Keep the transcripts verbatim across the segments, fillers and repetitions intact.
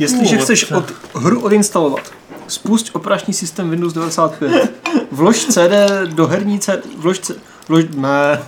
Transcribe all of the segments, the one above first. Jestliže chceš od, hru odinstalovat, spust operační systém Windows devadesát pět. Vlož C D do herní C D. Vlož C D. Vlož... Ne.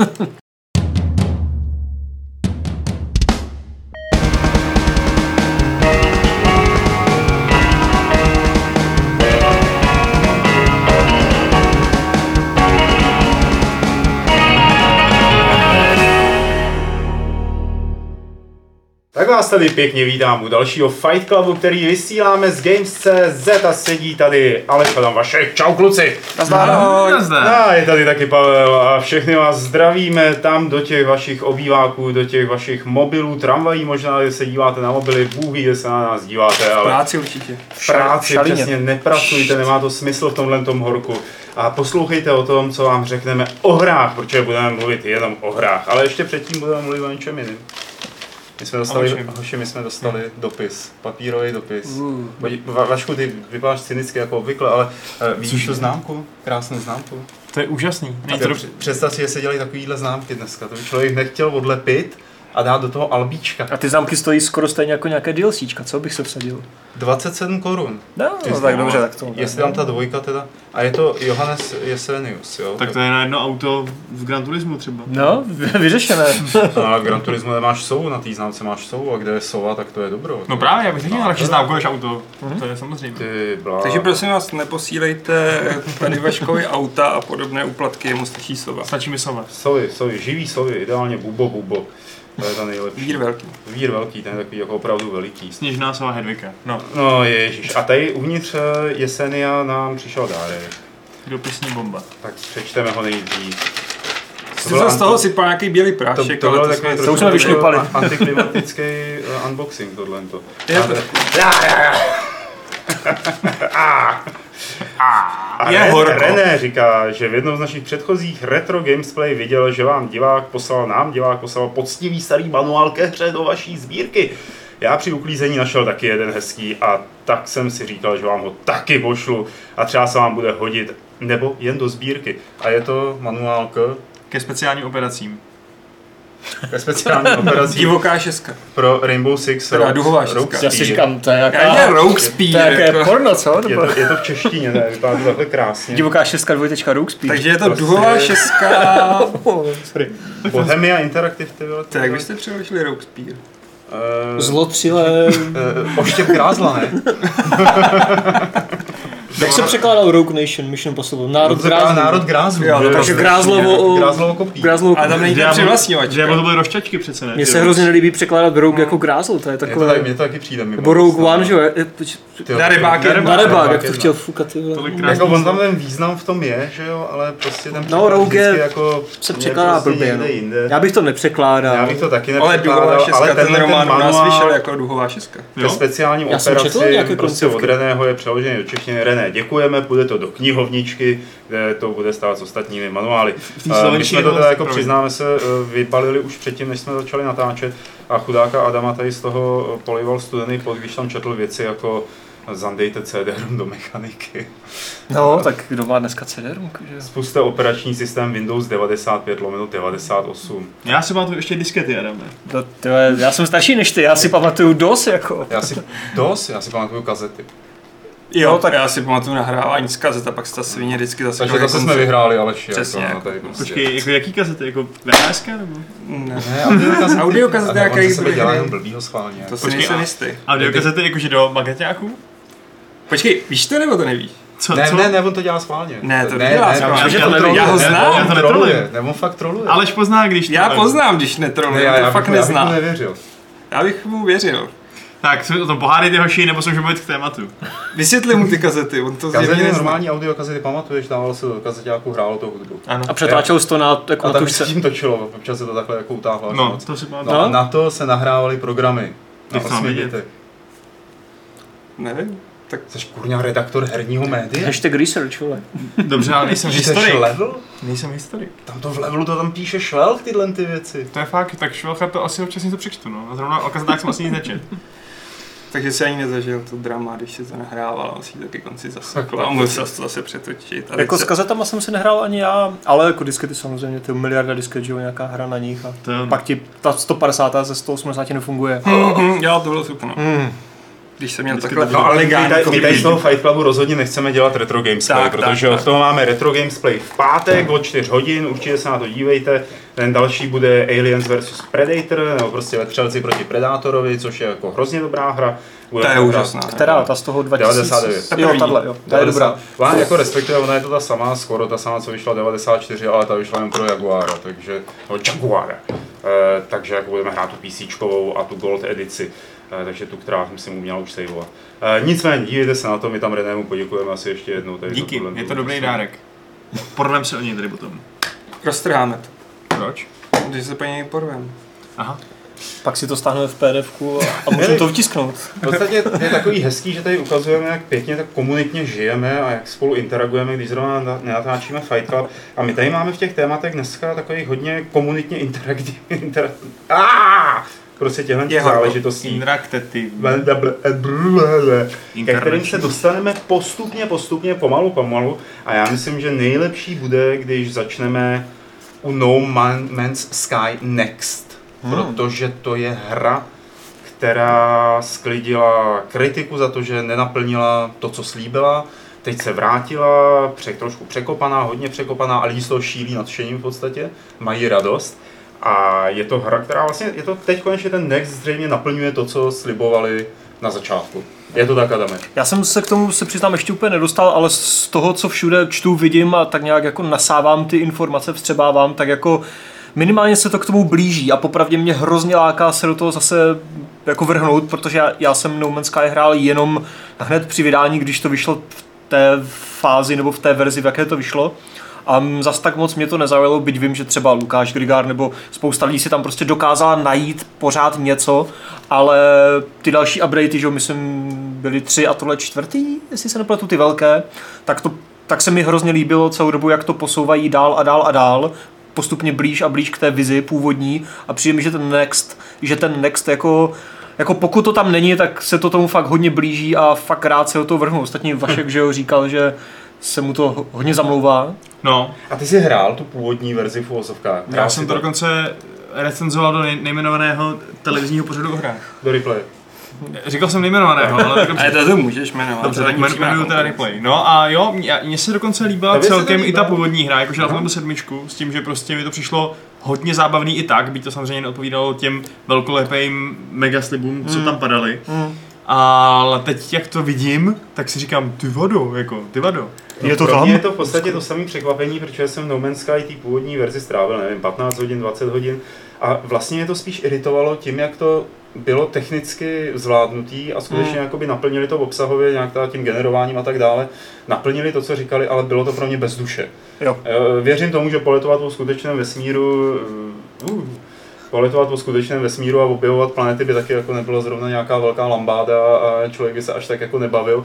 Vás tady pěkně vítám u dalšího Fight Clubu, který vysíláme z Games tečka cé zet a sedí tady Aleš a tam Vašek. Čau kluci! Nazdar! A je tady taky Pavel a všechny vás zdravíme tam do těch vašich obýváků, do těch vašich mobilů, tramvají možná, kde se díváte na mobily, Bůh ví, kde se na nás díváte, ale... V práci určitě. V práci, Šalině. Přesně, nepracujte, nemá to smysl v tomhle tom horku. A poslouchejte o tom, co vám řekneme o hrách, protože budeme mluvit jenom o hrách, ale ještě předtím budeme mluvit o něčem jiném. My jsme dostali, hoši, my jsme dostali dopis, papírový dopis. Uh. Vašku, ty vypadáš cynicky jako obvykle, ale uh, vidíš tu známku? Krásnou známku. To je úžasný. To... Představ si, že se dělají takovýhle známky dneska. To by člověk nechtěl odlepit a dát do toho albíčka. A ty známky stojí skoro stejně jako nějaké DLCčka, co bych se vsadil? dvacet sedm korun. No, no tak dobře, tak to. Jestli tam ta dvojka teda. A je to Johannes Jessenius, jo? Tak to je na jedno auto v Grand Turismu třeba. No, vyřešené. A v Grand Turismu nemáš sovu, na té známce máš sovu, a kde je sova, tak to je dobro. No právě, já bych řekl, radši známku než auto, to je samozřejmě. Ty blá. Takže prosím vás, neposílejte tady Vaškovi auta a podobné úplatky, jemu stačí sova. Stačí mi sova. Sovy, sovy, živý sovy, ideálně bubo, bubo. To je ta nejlepší. Vír velký. Vír velký, ten je takový jako opravdu veliký. Sněžná sova Hedvika. No. No ježiš. A tady uvnitř Jesenia nám přišel dárek. Dopisní bomba. Tak přečteme ho nejdřív. Jsi z toho sypal nějaký bílý prášek, to, to ale to, to už jsme vyšlupali. Antiklimatický unboxing tohle. To. Je to. A, a je René, René říká, že v jednom z našich předchozích retro gamesplay viděl, že vám divák poslal, nám divák poslal poctivý starý manuál ke hře do vaší sbírky. Já při uklízení našel taky jeden hezký a tak jsem si říkal, že vám ho taky pošlu a třeba se vám bude hodit, nebo jen do sbírky. A je to manuál k... ke speciálním operacím. Ke speciální operaci. Divoká šestka. Pro Rainbow Six Rogue. Duhová šestka. Já si říkám, to je jaká Rogue Spear. To je jako porno, co? Je to, je to v češtině, ne? Vypadá to takhle krásně. Divoká šestka, dvojtečka Rogue Spear. Takže je to prostě... duhová šestka. Bohemia Interactive. Tak byste přeložili Rogue Spear. Uh, Zlotřilé. Uh, Oštěp krázla, ne? Jak se překládal Rogue Nation, Mission Possible? Národ grázlů. Národ grázlů. Takže grázlovo, grázlovo kopí. Grázlovo kopí. A tam není ten přivlastňovač. Nebo to byly rošťačky přece, ne? Mně se hrozně nelíbí překládat Rogue no. jako grázl, to je takové... Mně to, tak, to taky přijde. Nebo Rogue One, že jo? Na rybáky. Na rybák, jak to chtěl fukat. Jako on tam ten význam v tom je, že jo, ale prostě ten překlad jako... se překládá blbě. Já bych to nepřekládal. Já bych to taky nepřekládal, ale tenhle ten manuál vyšel jako duhová šestka. Ke speciální operaci prostě od Reného je přeložený do češtiny. René, děkujeme, půjde to do knihovničky, kde to bude stát s ostatními manuály. My jsme to teda, jako přiznáme se, vybalili už předtím, než jsme začali natáčet a chudáka Adama tady z toho polival studený pot, když tam četl věci jako zandejte cé dé rom do mechaniky. No, tak kdo má dneska cé dé rom? Spusťte operační systém Windows devadesát pět lomeno devadesát osm. Já si pamatuju ještě diskety, Adame. To, to je, já jsem starší než ty, já si pamatuju dos jako. Já si dos, já si pamatuju kazety. Jo, tak já si pamatuju nahrávání z kazet a pak se ta svině vždycky zase... Takže zase jsme vyhráli, Aleš. Přesně. Jako, jako. Prostě. Počkej, jako jaký kazety? Jako V H S nebo? Ne, audio kazety jaké... On sebe dělá jenom blbýho schválně. To si nejsem jistý. Audio kazety jakože do magneťáku? Počkej, víš to nebo to nevíš? Co, ne, co? ne, ne, on to dělá schválně. Ne, to dělá schválně. Já ho znám. Já to netroluje. Ne, on fakt troluje. Aleš pozná, když... Já poznám, když netroluje, on to fakt nezná. Já bych mu nevěřil. Tak, o tom pohádejte hoši, nebo jsem mluvit k tématu. Vysvětli mu ty kazety, on to zjevně nezná. Normální audio kazety, pamatuješ, dával se do kazeťáku, hrálo to hudbu. Ano. A přetáčel se to na tužce. A tam se tím točilo, občas se to takhle jako utáhlo. No, to si pamatuju. No, na to se nahrávaly programy. Na osmi dětech. Nevím. Tak jsi kurňa redaktor herního média? Hashtag research, vole. Dobře, ale nejsem historik. Level? Nejsem historik. Tam to v levelu to tam píše Švelk, tyhle ty věci. To je fakt, tak Švelka to asi občas něco přečtu, no. A zrovna o kazetách jsem asi nic nečet. Takže si ani nezažil to drama, když se to nahrávalo, asi taky konci zasakla a musel se to zase přetočit. Jako se... s kazetama jsem si nehrál ani já, ale jako diskety samozřejmě, ty miliarda disket, že jo, nějaká hra na nich a ten... pak ti ta sto padesát ze sto osmdesát nefunguje. Mm-hmm. Já to bylo super. Mm. když se měl takhle elegantně. My tady z toho Fight Clubu rozhodně nechceme dělat retro gamesplay, protože od toho máme retro gamesplay v pátek od čtyři hodin, určitě se na to dívejte. Ten další bude Aliens vs Predator, nebo prostě Vetřelci proti Predátorovi, což je jako hrozně dobrá hra. Bude ta je úžasná. Která? Ta z toho dva tisíce devět. Jo, tahle, jo. Ta je dobrá. Vám jako respektive, ona je to ta samá, skoro ta samá, co vyšla devadesát čtyři, ale ta vyšla jen pro Jaguara, takže, no, Jaguara. E, takže jako budeme hrát tu PCčkovou a tu Gold edici, e, takže tu, která myslím uměla už saveovat. E, nicméně, dívejte se na to, my tam Renému poděkujeme asi ještě jednou. Díky, to, je to dobrý dárek. Porvem se o něj tady potom. Roztrháme to. Proč? Když se po něj porvem. Aha. Pak si to stáhneme v pé dé efku a můžeme to vtisknout. V podstatě je takový hezký, že tady ukazujeme, jak pěkně tak komunitně žijeme a jak spolu interagujeme, když zrovna nenatáčíme Fight Club. A my tady máme v těch tématech dneska takových hodně komunitně interaktivní. Inter... Prostě těhle těch záležitostí, ke kterým se dostaneme postupně, postupně, pomalu, pomalu. A já myslím, že nejlepší bude, když začneme u No Man's Sky Next. Hmm. Protože to je hra, která sklidila kritiku za to, že nenaplnila to, co slíbila. Teď se vrátila, přek, trošku překopaná, hodně překopaná, ale lidi z toho šílí nadšením v podstatě, mají radost. A je to hra, která vlastně, je to teď konečně ten Next zřejmě naplňuje to, co slibovali na začátku. Je to tak, Adame. Já jsem se k tomu, se přiznám, ještě úplně nedostal, ale z toho, co všude čtu, vidím a tak nějak jako nasávám ty informace, vstřebávám, tak jako minimálně se to k tomu blíží a popravdě mě hrozně láká se do toho zase jako vrhnout, protože já, já jsem No Man's Sky hrál jenom hned při vydání, když to vyšlo v té fázi nebo v té verzi, v jaké to vyšlo. A zas tak moc mě to nezaujalo, byť vím, že třeba Lukáš Grigár nebo spousta lidí si tam prostě dokázala najít pořád něco, ale ty další updatey, že myslím, byly tři a tohle čtvrtý, jestli se nepletu, ty velké, tak, to, tak se mi hrozně líbilo celou dobu, jak to posouvají dál a dál a dál, postupně blíž a blíž k té vizi původní a přijde mi, že ten next, že ten next jako... Jako pokud to tam není, tak se to tomu fakt hodně blíží a fakt rád se o to vrhnu. Ostatně Vašek, že jo, říkal, že se mu to hodně zamlouvá. No. A ty jsi hrál tu původní verzi v uvozovkách? Já jsem to dokonce recenzoval do nej- nejmenovaného televizního pořadu o hrách. Do replay. Říkal jsem nejmenovaného, ale... ale to, to můžeš jmenovat. Dobře, tak jmenuju teda replay. No a jo, mně se dokonce líbila celkem i ta původní hra, jakože na tom sedmičku, s tím, že prostě mi to přišlo hodně zábavný i tak, byť to samozřejmě neodpovídalo těm velkolepým megaslibům, co mm. tam padaly. Mm. Ale teď, jak to vidím, tak si říkám, ty vado, jako, ty vado. Je to pro tam? Mě je to v podstatě to samé překvapení, protože jsem No Man's Sky té původní verzi strávil, nevím, patnáct hodin, dvacet hodin. A vlastně mě to spíš iritovalo tím, jak to bylo technicky zvládnutý a skutečně mm. jakoby naplnili to obsahově nějak tím generováním a tak dále. Naplnili to, co říkali, ale bylo to pro mě bez duše. Jo. Věřím tomu, že poletovat po skutečném vesmíru, uh, poletovat po skutečném vesmíru a objevovat planety by taky jako nebylo zrovna nějaká velká lambáda a člověk by se až tak jako nebavil,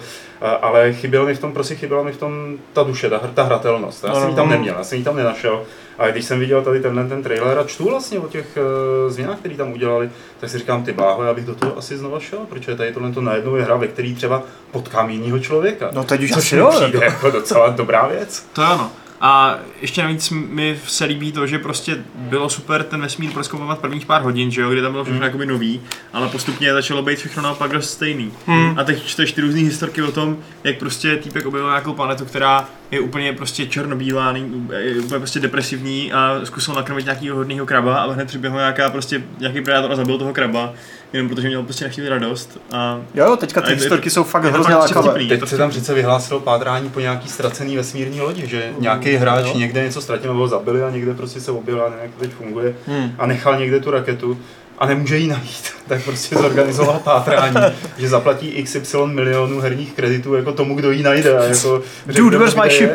ale chyběl mi v tom, prostě chyběla mi v tom ta duše, ta, ta hratelnost. Já jsem ji tam neměl, já jsem ji tam nenašel. A když jsem viděl tady tenhle ten trailer a čtu vlastně o těch uh, změnách, které tam udělali, tak si říkám, ty bláho, já bych do toho asi znova šel, protože tady tohle to najednou je hra, ve který třeba potkám jinýho člověka. No teď už to přijde to... jako docela dobrá věc. To ano. A ještě navíc mi se líbí to, že prostě bylo super ten vesmír prozkoumovat prvních pár hodin, že jo, kde tam bylo všechno mm. jakoby nový, ale postupně začalo být všechno naopak dost stejný. Mm. A teď čteš ty různý historky o tom, jak prostě týpek objevil nějakou planetu, která je úplně prostě černobílá, je úplně prostě depresivní a zkusil nakrmit nějakýho hodného kraba a hned přiběhl nějaká prostě nějaký predátor a zabil toho kraba. Jenom protože měl prostě na chvíli radost. A jo, teďka ty historky jsou fakt hrozně lákavé. Teď se tam přece vyhlásilo pátrání po nějaký ztracený vesmírní lodi, že mm. nějaký hráč jo. někde něco ztratil nebo zabili a někde prostě se objevil a nevím, jak to teď funguje mm. a nechal někde tu raketu a nemůže ji najít, tak prostě zorganizoval pátrání, že zaplatí iks ypsilon milionů herních kreditů jako tomu, kdo ji najde. Jako, dude, where's my ship?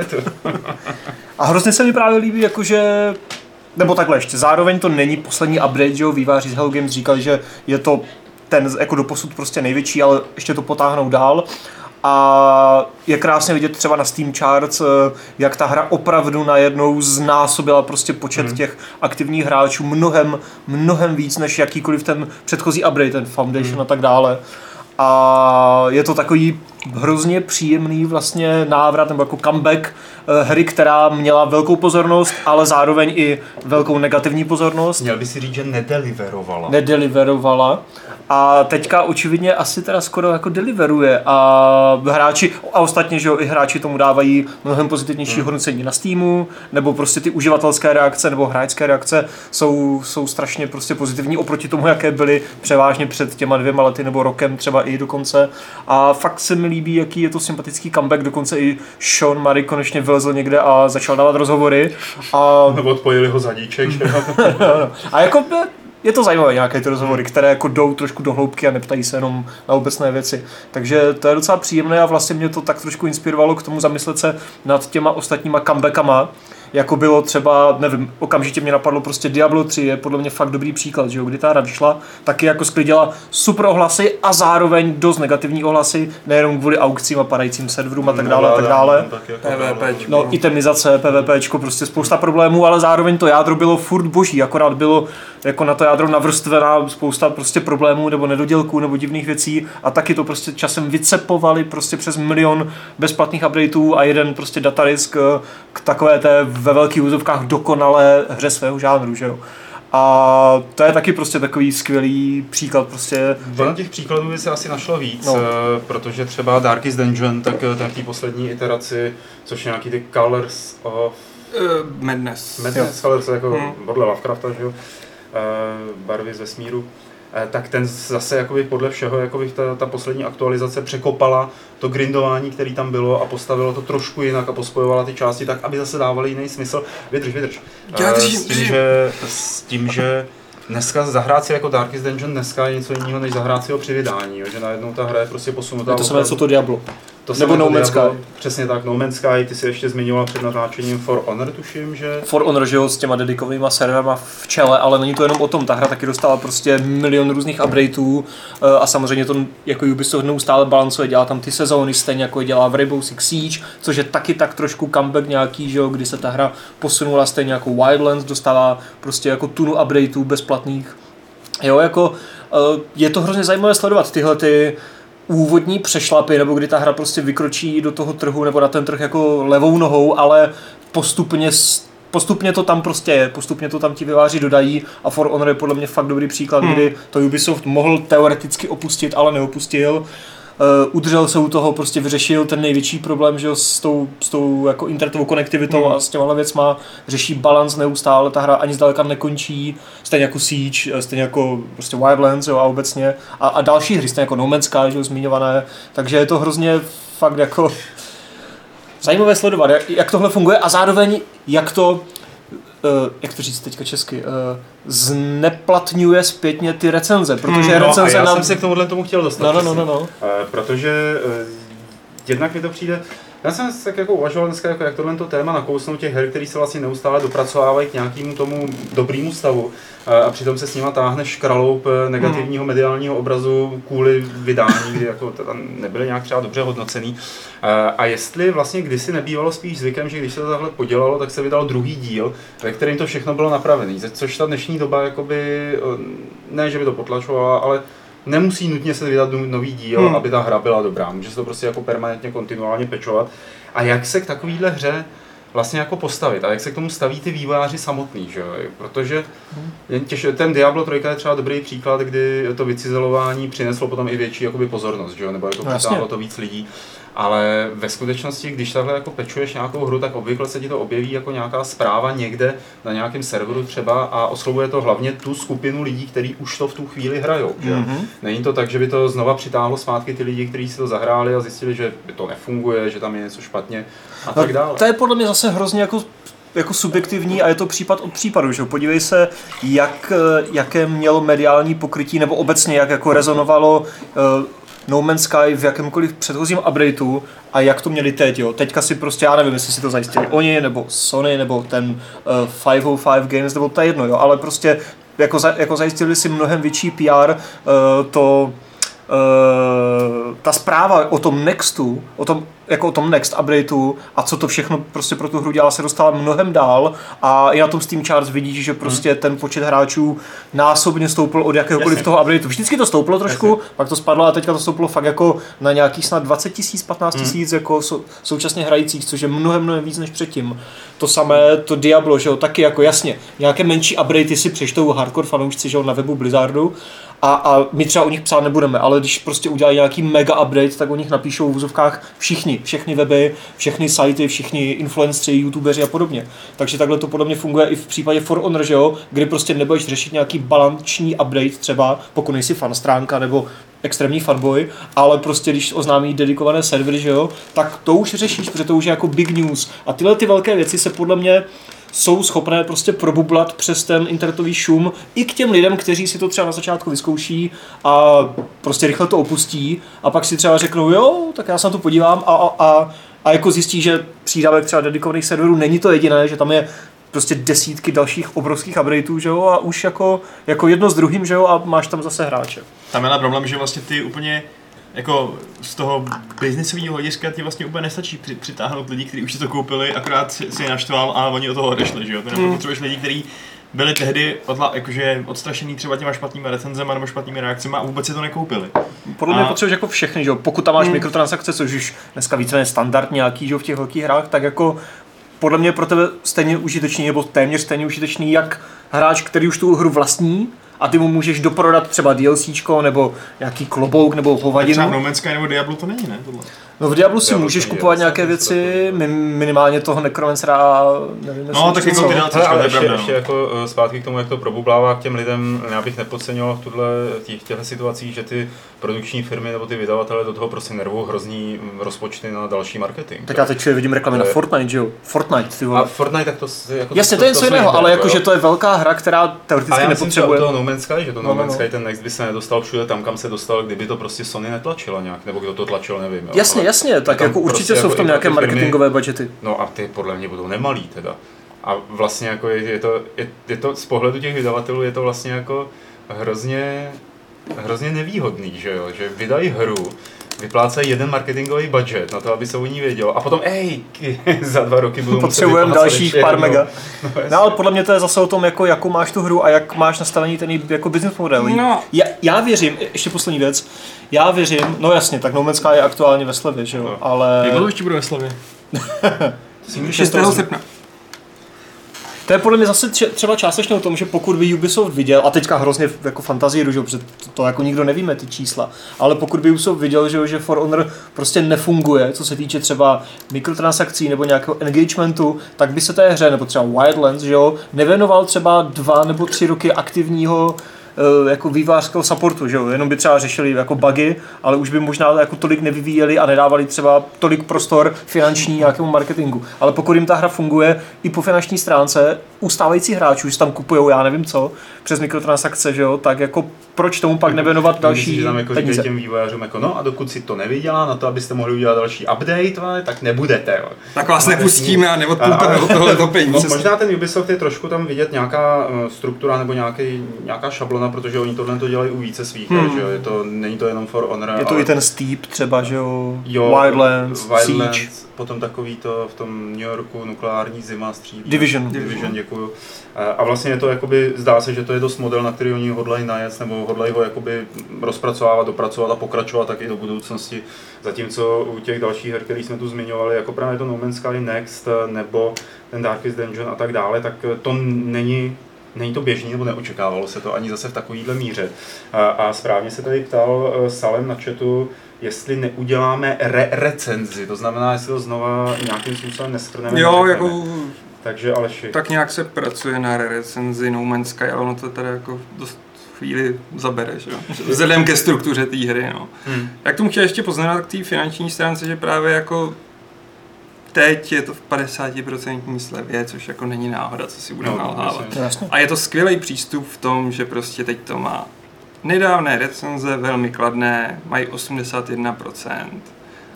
A hrozně se mi právě líbí, jakože... Nebo takhle ještě, zároveň to není poslední update, že jo, výváři z Hello Games říkali, že je to ten jako doposud prostě největší, ale ještě to potáhnou dál. A je krásně vidět třeba na Steam Charts, jak ta hra opravdu najednou znásobila prostě počet hmm. těch aktivních hráčů mnohem, mnohem víc než jakýkoliv ten předchozí update, ten Foundation hmm. a tak dále. A je to takový hrozně příjemný vlastně návrat nebo jako comeback hry, která měla velkou pozornost, ale zároveň i velkou negativní pozornost. Měl by si říct, že nedeliverovala. Nedeliverovala. A teďka očividně asi teda skoro jako deliveruje a hráči, a ostatně, že jo, i hráči tomu dávají mnohem pozitivnější hmm. hodnocení na Steamu, nebo prostě ty uživatelské reakce nebo hráčské reakce jsou, jsou strašně prostě pozitivní oproti tomu, jaké byly převážně před těma dvěma lety nebo rokem třeba i dokonce. A fakt se mi líbí, jaký je to sympatický comeback, dokonce i Sean Murray konečně vylezl někde a začal dávat rozhovory. A... Nebo odpojili ho zadíček. A jako by... Je to zajímavé nějaké ty rozhovory, které jako jdou trošku do hloubky a neptají se jenom na obecné věci. Takže to je docela příjemné a vlastně mě to tak trošku inspirovalo k tomu zamyslet se nad těma ostatníma comebackama. Jako bylo třeba, nevím, okamžitě mě napadlo prostě Diablo tři je podle mě fakt dobrý příklad, že jo, kdy ta hra vyšla, taky jako sklidila super ohlasy a zároveň dost negativní ohlasy, nejenom kvůli aukcím a padajícím serverům a tak dále a tak dále. PvPčko. No, itemizace, PvPčko, prostě spousta problémů, ale zároveň to jádro bylo furt boží, akorát bylo jako na to jádro navrstvená spousta prostě problémů nebo nedodělků nebo divných věcí a taky to prostě časem vycepovali prostě přes milion bezplatných updateů a jeden prostě datadisk k takové té ve velkých úzovkách dokonalé hře svého žánru, že jo. A to je taky prostě takový skvělý příklad prostě. Ono těch příkladů by se asi našlo víc, no. Protože třeba Darkest Dungeon, tak ten tý poslední iteraci, což je nějaký ty Colors of... Uh, Madness. Madness, Colors jako hmm. podle Lovecrafta, že jo. Barvy z vesmíru. Tak ten zase jakoby podle všeho jakoby ta, ta poslední aktualizace překopala to grindování, který tam bylo a postavilo to trošku jinak a pospojovala ty části tak, aby zase dávaly jiný smysl. Vydrž, vydrž. Já držím, s, tím, držím. Že, s tím, že dneska zahrát si jako Darkest Dungeon dneska je něco jiného, než zahrát si ho při vydání, jo? Že najednou ta hra je prostě posunutá. Je to samé, co to Diablo. To Nebo No Man's Sky. Přesně tak, No Man's Sky, ty si ještě zmiňoval před natáčením For Honor, tuším, že... For Honor, že jo, s těma dedikovýma serverama v čele, ale není to jenom o tom, ta hra taky dostala prostě milion různých updateů a samozřejmě to jako Ubisoft neustále balancuje, dělá tam ty sezóny, stejně jako dělá v Rainbow Six Siege, což je taky tak trošku comeback nějaký, že jo, kdy se ta hra posunula stejně jako Wildlands, dostává prostě jako tunu updateů bezplatných, jo, jako je to hrozně zajímavé sledovat tyhle ty úvodní přešlapy, nebo kdy ta hra prostě vykročí do toho trhu, nebo na ten trh jako levou nohou, ale postupně, postupně to tam prostě je, postupně to tam ti vyváři dodají a For Honor je podle mě fakt dobrý příklad, hmm. kdy to Ubisoft mohl teoreticky opustit, ale neopustil. Uh, udržel se u toho, prostě vyřešil ten největší problém, že s tou, s tou jako internetovou konektivitou mm. a s těma věcma, řeší balans neustále, ta hra ani zdaleka nekončí, stejně jako Siege, stejně jako prostě Wildlands, jo, a obecně a, a další hry, stejně jako No Man's Sky, že jo, zmiňované, takže je to hrozně fakt jako zajímavé sledovat, jak, jak tohle funguje a zároveň jak to Uh, jak to říct teďka česky, uh, zneplatňuje zpětně ty recenze, protože no, recenze já nám... jsem se k tomuhle tomu chtěl dostat. No, no, no, no, no. Uh, protože uh, jednak mi to přijde... Já jsem se tak jako uvažoval dneska, jako jak tohle téma nakousnou těch her, které se vlastně neustále dopracovávají k nějakému tomu dobrému stavu a přitom se s nima táhne škraloup negativního mediálního obrazu kvůli vydání, kdy jako nebyly nějak třeba dobře hodnocený. A jestli vlastně kdysi nebývalo spíš zvykem, že když se to takhle podělalo, tak se vydal druhý díl, ve kterém to všechno bylo napravený, což ta dnešní doba jakoby, ne že by to potlačovala, ale nemusí nutně se vydat nový díl, hmm. aby ta hra byla dobrá. Může se to prostě jako permanentně, kontinuálně pečovat. A jak se k takovýhle hře vlastně jako postavit? A jak se k tomu staví ty vývojáři samotný, že jo? Protože těž, ten Diablo tři je třeba dobrý příklad, kdy to vycizelování přineslo potom i větší jakoby pozornost, že jo? Nebo jako přitáhlo to víc lidí. Ale ve skutečnosti, když takhle jako pečuješ nějakou hru, tak obvykle se ti to objeví jako nějaká zpráva někde na nějakém serveru třeba a oslovuje to hlavně tu skupinu lidí, kteří už to v tu chvíli hrajou. Mm-hmm. Není to tak, že by to znova přitáhlo zpátky ty lidi, kteří si to zahráli a zjistili, že to nefunguje, že tam je něco špatně a tak dále. To je podle mě zase hrozně jako... jako subjektivní a je to případ od případu, že podívej se, jak, jaké mělo mediální pokrytí, nebo obecně, jak jako rezonovalo uh, No Man's Sky v jakémkoliv předchozím updateu a jak to měli teď, jo. Teďka si prostě, já nevím, jestli si to zajistili oni, nebo Sony, nebo ten uh, pět set pět Games, nebo to je jedno, jo, ale prostě jako, za, jako zajistili si mnohem větší P R uh, to uh, ta zpráva o tom Nextu, o tom, jako o tom Next updateu a co to všechno prostě pro tu hru dělá, se dostala mnohem dál a i na tom Steam Charts vidíš, že prostě ten počet hráčů násobně stoupl od jakéhokoliv Jasně. toho updateu. Vždycky to stouplo trošku, Jasně. pak to spadlo a teďka to stouplo fakt jako na nějakých snad dvacet tisíc, patnáct tisíc mm. jako sou, současně hrajících, což je mnohem, mnohem víc než předtím. To samé, to Diablo, že jo, taky jako jasně, nějaké menší updatey si přečtou hardcore fanoušci, že jo, na webu Blizzardu a, a my třeba o nich psát nebudeme, ale když prostě udělají nějaký mega update, tak o nich napíšou v úzovkách všichni, všechny weby, všechny sajty, všichni influenceři, youtubeři a podobně. Takže takhle to podobně funguje i v případě For Honor, že jo, kdy prostě nebudeš řešit nějaký balanční update třeba, pokud nejsi fanstránka nebo extrémní fanboy, ale prostě když oznámí dedikované servery, že jo, tak to už řešíš, protože to už je jako big news. A tyhle ty velké věci se podle mě jsou schopné prostě probublat přes ten internetový šum i k těm lidem, kteří si to třeba na začátku vyzkouší a prostě rychle to opustí a pak si třeba řeknou, jo, tak já se na to podívám a, a, a, a jako zjistí, že přídavek třeba dedikovaných serverů není to jediné, že tam je prostě desítky dalších obrovských updateů, že jo, a už jako, jako jedno s druhým, že jo, a máš tam zase hráče. Tam je na problém, že vlastně ty úplně jako z toho biznisového hlediska ti vlastně úplně nestačí při, přitáhnout lidi, kteří už si to koupili, akorát si je naštval a oni od toho odešli, že jo, ty nebo potřebuješ lidi, kteří byli tehdy odla, jakože odstrašený třeba těma špatnými recenzema nebo špatnými reakcemi a vůbec si to nekoupili. Podle mě a... potřebuješ jako všechny, že jo, pokud tam máš hmm. mikrotransakce, což už dneska víceméně standard nějaký, že jo, v těch velkých hrách, tak jako podle mě pro tebe stejně užitečný, nebo téměř stejně užitečný, jak hráč, který už tu hru vlastní, a ty mu můžeš doprodat třeba DLCčko, nebo nějaký klobouk, nebo hovadinu. Třeba v No Man's Sky nebo Diablo to není, ne? Tohle. No v Diablu si Diablo můžeš kupovat nějaké věci, minimálně toho Necromancera, nevím, no, no tak jako ty dáte, to je ještě, pravda. Ještě jako zpátky k tomu, jak to probublává k těm lidem, já bych nepodceňoval v tuhle, těch, těchto situacích, že ty produkční firmy nebo ty vydavatele do toho prostě nervou hrozný rozpočty na další marketing. Tak já teď vidím reklamy na Fortnite, že jo? Fortnite, ty vole. A Fortnite, tak to jako... Jasně, to je něco jiného, ale jakože to je velká hra, která teoreticky nepotřebuje. Sky, že to No Man's Sky, ten Next by se nedostal všude tam, kam se dostal, kdyby to prostě Sony netlačila nějak, nebo kdo to tlačil, nevím. Jo. Jasně, ale jasně, tak jako určitě prostě jsou v tom jako nějaké firmy, marketingové budgety. No a ty podle mě budou nemalý teda. A vlastně jako je, je, to, je, je to, z pohledu těch vydavatelů je to vlastně jako hrozně, hrozně nevýhodný, že jo, že vydají hru, vyplácejí jeden marketingový budget na to, aby se o ní vědělo. A potom, ej, za dva roky budou muset potřebujeme dalších pár jednou. mega. No, no ale podle mě to je zase o tom, jako, jakou máš tu hru a jak máš nastavený ten jako business model. No. Já, já věřím, ještě poslední věc, já věřím, no jasně, tak No Man's Sky je aktuálně ve slevě, že jo, no. ale... Jak to ještě bude ve slevě? šestého srpna To je podle mě zase třeba částečně o tom, že pokud by Ubisoft viděl, a teďka hrozně jako fantazíru, že, protože to, to jako nikdo nevíme ty čísla, ale pokud by Ubisoft viděl, že, že For Honor prostě nefunguje, co se týče třeba mikrotransakcí nebo nějakého engagementu, tak by se té hře, nebo třeba Wildlands, že jo, nevěnoval třeba dva nebo tři roky aktivního jako vývojářského supportu, že jo, jenom by třeba řešili jako bugy, ale už by možná jako tolik nevyvíjeli a nedávali třeba tolik prostor finanční nějakému marketingu. Ale pokud jim ta hra funguje i po finanční stránce, ustávající hráčů, že tam kupujou, já nevím co, přes mikrotransakce, že jo, tak jako proč tomu pak nevěnovat další peníze? Myslím, že tam jako těm vývojářům jako no a dokud si to nevydělá, na to, abyste mohli udělat další update, tak nebudete, jo. Tak vás nepustíme a neodpůjpeme od tohoto peníze. No, možná ten Ubisoft je trošku tam vidět nějaká struktura nebo nějaký, nějaká šablona, protože oni tohle to dělají u více svých, hmm. že jo, je to, není to jenom For Honor. Je to ale... i ten Steep třeba, že jo, jo Wildlands, Wildlands, Siege. Potom takový to v tom New Yorku nukleární zima střílí. Division. Division, děkuju. A vlastně je to jakoby, zdá se, že to je dost model, na který oni hodlají najet, nebo hodlají ho jakoby rozpracovávat, dopracovat a pokračovat taky do budoucnosti. Zatímco u těch dalších her, který jsme tu zmiňovali, jako právě to No Man's Sky Next, nebo ten Darkest Dungeon a tak dále, tak to není Není to běžný, nebo neočekávalo se to ani zase v takovýhle míře. A, a správně se tady ptal Salem na chatu, jestli neuděláme re-recenzi, to znamená, jestli to znova nějakým způsobem neskrneme. Jo, jako... Takže Aleši. Tak nějak se pracuje na re-recenzi No Man's Sky, ale ono to tady jako dost chvíli zabereš, jo. Vzhledem ke struktuře té hry, no. Hmm. Jak tomu chtěl ještě poznamenat k té finanční stránce, že právě jako... Teď je to v padesát procent slevě, což jako není náhoda, co si budeme nalhávat. A je to skvělý přístup v tom, že prostě teď to má nedávné recenze, velmi kladné, mají osmdesát jedna procent.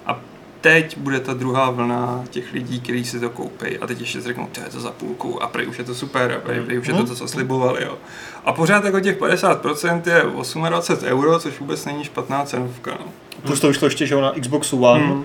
A teď bude ta druhá vlna těch lidí, kteří si to koupí a teď ještě si řeknou, to je to za půlku a prej už je to super a prej už je to to, co slibovali. Jo. A pořád jako těch padesát procent je dvacet osm euro, což vůbec není špatná cenovka. No. Plus to vyšlo ještě, že na Xboxu One, hmm.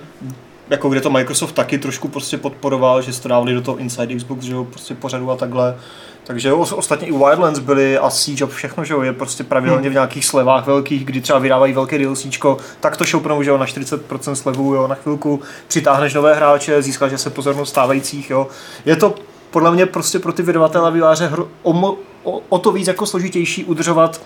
jako kde to Microsoft taky trošku prostě podporoval, že se dávali do toho Inside Xbox, že jo, prostě pořadu a takhle. Takže jo, ostatně i Wildlands byly a Siege a všechno, že jo, je prostě pravidelně v nějakých slevách velkých, kdy třeba vydávají velké DLCčko, tak to šoupnou, že jo, na čtyřicet procent slevu, jo, na chvilku přitáhneš nové hráče, získáš zase pozornost stávajících, jo. Je to podle mě prostě pro ty vydavatele a výváře o, o, o to víc jako složitější udržovat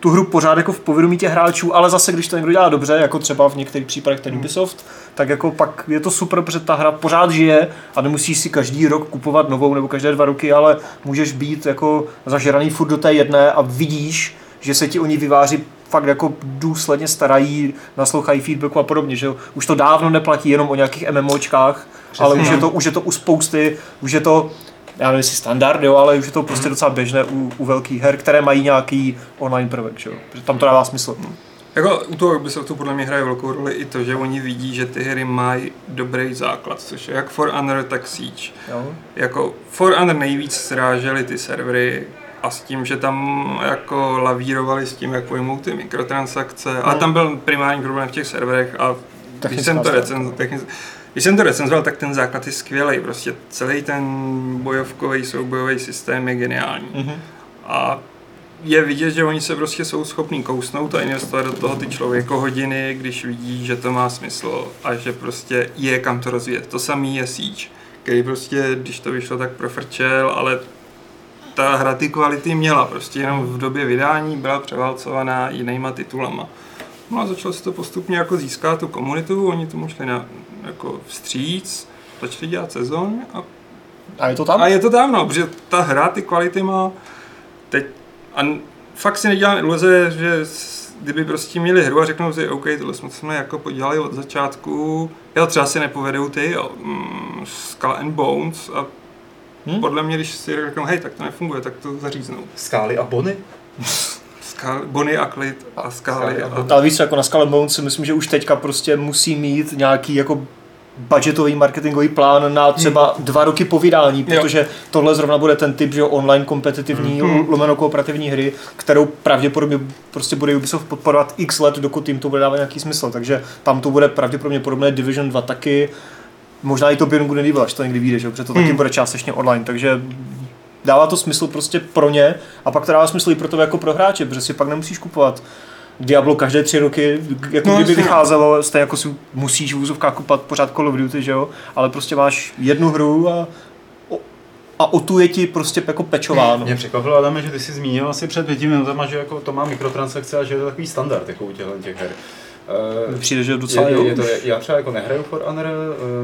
tu hru pořád jako v povědomí těch hráčů, ale zase když to někdo dělá dobře, jako třeba v některých případech ten Ubisoft, tak jako pak je to super, protože ta hra pořád žije a nemusíš si každý rok kupovat novou nebo každé dva roky, ale můžeš být jako zažraný furt do té jedné a vidíš, že se ti oni vyváří fakt jako důsledně starají, naslouchají feedbacku a podobně, že už to dávno neplatí jenom o nějakých MMOčkách, přesně, ale už je to, už je to u spousty, už je to já nevím, jestli standard, jo, ale už je to prostě docela běžné u, u velkých her, které mají nějaký online prvek, že jo, protože tam to dává smysl. No. Jako u toho Ubisoftu podle mě hraje velkou roli i to, že oni vidí, že ty hry mají dobrý základ, což je jak For Honor, tak Siege. Jo. Jako For Honor nejvíc srážely ty servery a s tím, že tam jako lavírovali s tím, jak pojmou ty mikrotransakce, no. Ale tam byl primární problém v těch serverech a když jsem to recenzoval, Když jsem to recenzoval, tak ten základ je skvělej, prostě celý ten bojovkový, soubojový systém je geniální. Mm-hmm. A je vidět, že oni se prostě jsou schopní kousnout a investovat do toho ty člověko hodiny, když vidí, že to má smysl a že prostě je kam to rozvíjet. To samý je Siege, který prostě, když to vyšlo, tak profrčel, ale ta hra ty kvality měla, prostě jenom v době vydání byla převálcovaná jinýma titulama. No a začalo se to postupně jako získat tu komunitu, oni tomu šli na jako vstříc, začali dělat sezon a... A je to tam? A je to tam, no, protože ta hra ty kvality má teď... A fakt si nedělám iluze, že kdyby prostě měli hru a řeknou si, OK, tohle jsme jako podělali od začátku, jo, třeba si nepovedou ty, jo, mm, Skull and Bones a hmm? podle mě, když si řeknou, hej, tak to nefunguje, tak to zaříznou. Skály a bony? Bony a klid a skály. A... Ale víš co, jako na Skull and Bones si myslím, že už teďka prostě musí mít nějaký jako budgetový marketingový plán na třeba dva roky po vydání, protože jo. Tohle zrovna bude ten typ, že online kompetitivní, mm-hmm. lomeno kooperativní hry, kterou pravděpodobně prostě bude Ubisoft podporovat x let, dokud jim to bude dávat nějaký smysl, takže tam to bude pravděpodobně podobné Division dva taky, možná i to Beyond Good Evil, až to někdy vyjde, že? Protože to mm. taky bude částečně online, takže dává to smysl prostě pro ně a pak to dává smysl i pro tebe jako pro hráče, protože si pak nemusíš kupovat Diablo každé tři roky, jako no, kdyby vycházelo, stejně jako si musíš v úzovkách kupovat pořád Call of Duty, že jo, ale prostě máš jednu hru a, a o tu je ti prostě jako pečováno. Mě překvapilo, Adame, že ty jsi zmínil asi před pěti minutama, že jako to má mikrotransakce a že je to takový standard jako u těch her. Uh, přijde, že docela je, je to, já třeba jako nehraju For Honor,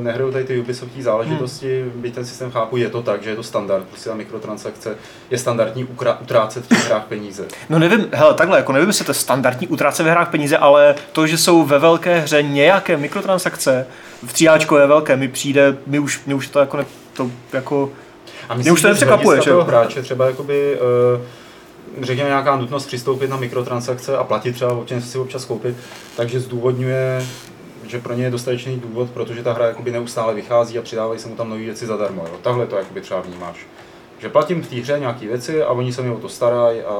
nehraju tady ty Ubisoftí záležitosti, hmm. byť ten systém chápu, je to tak, že je to standard, prostě ta mikrotransakce je standardní ukra- utrácet v těch hrách peníze. No nevím, hele, takhle, jako nevím, jestli to je standardní utrácet v hrách peníze, ale to, že jsou ve velké hře nějaké mikrotransakce, v tříáčkové velké, mi přijde, mi už, mi už to jako, ne, to jako, a mě už to nepřekvapuje, že? Hráče třeba jakoby, uh, řekněme nějaká nutnost přistoupit na mikrotransakce a platit třeba občas si občas koupit, takže zdůvodňuje, že pro ně je dostatečný důvod, protože ta hra jakoby neustále vychází a přidávají se mu tam nové věci zadarmo. Jo. Takhle to jakoby třeba vnímáš. Že platím v té hře nějaké věci a oni se mi o to starají a...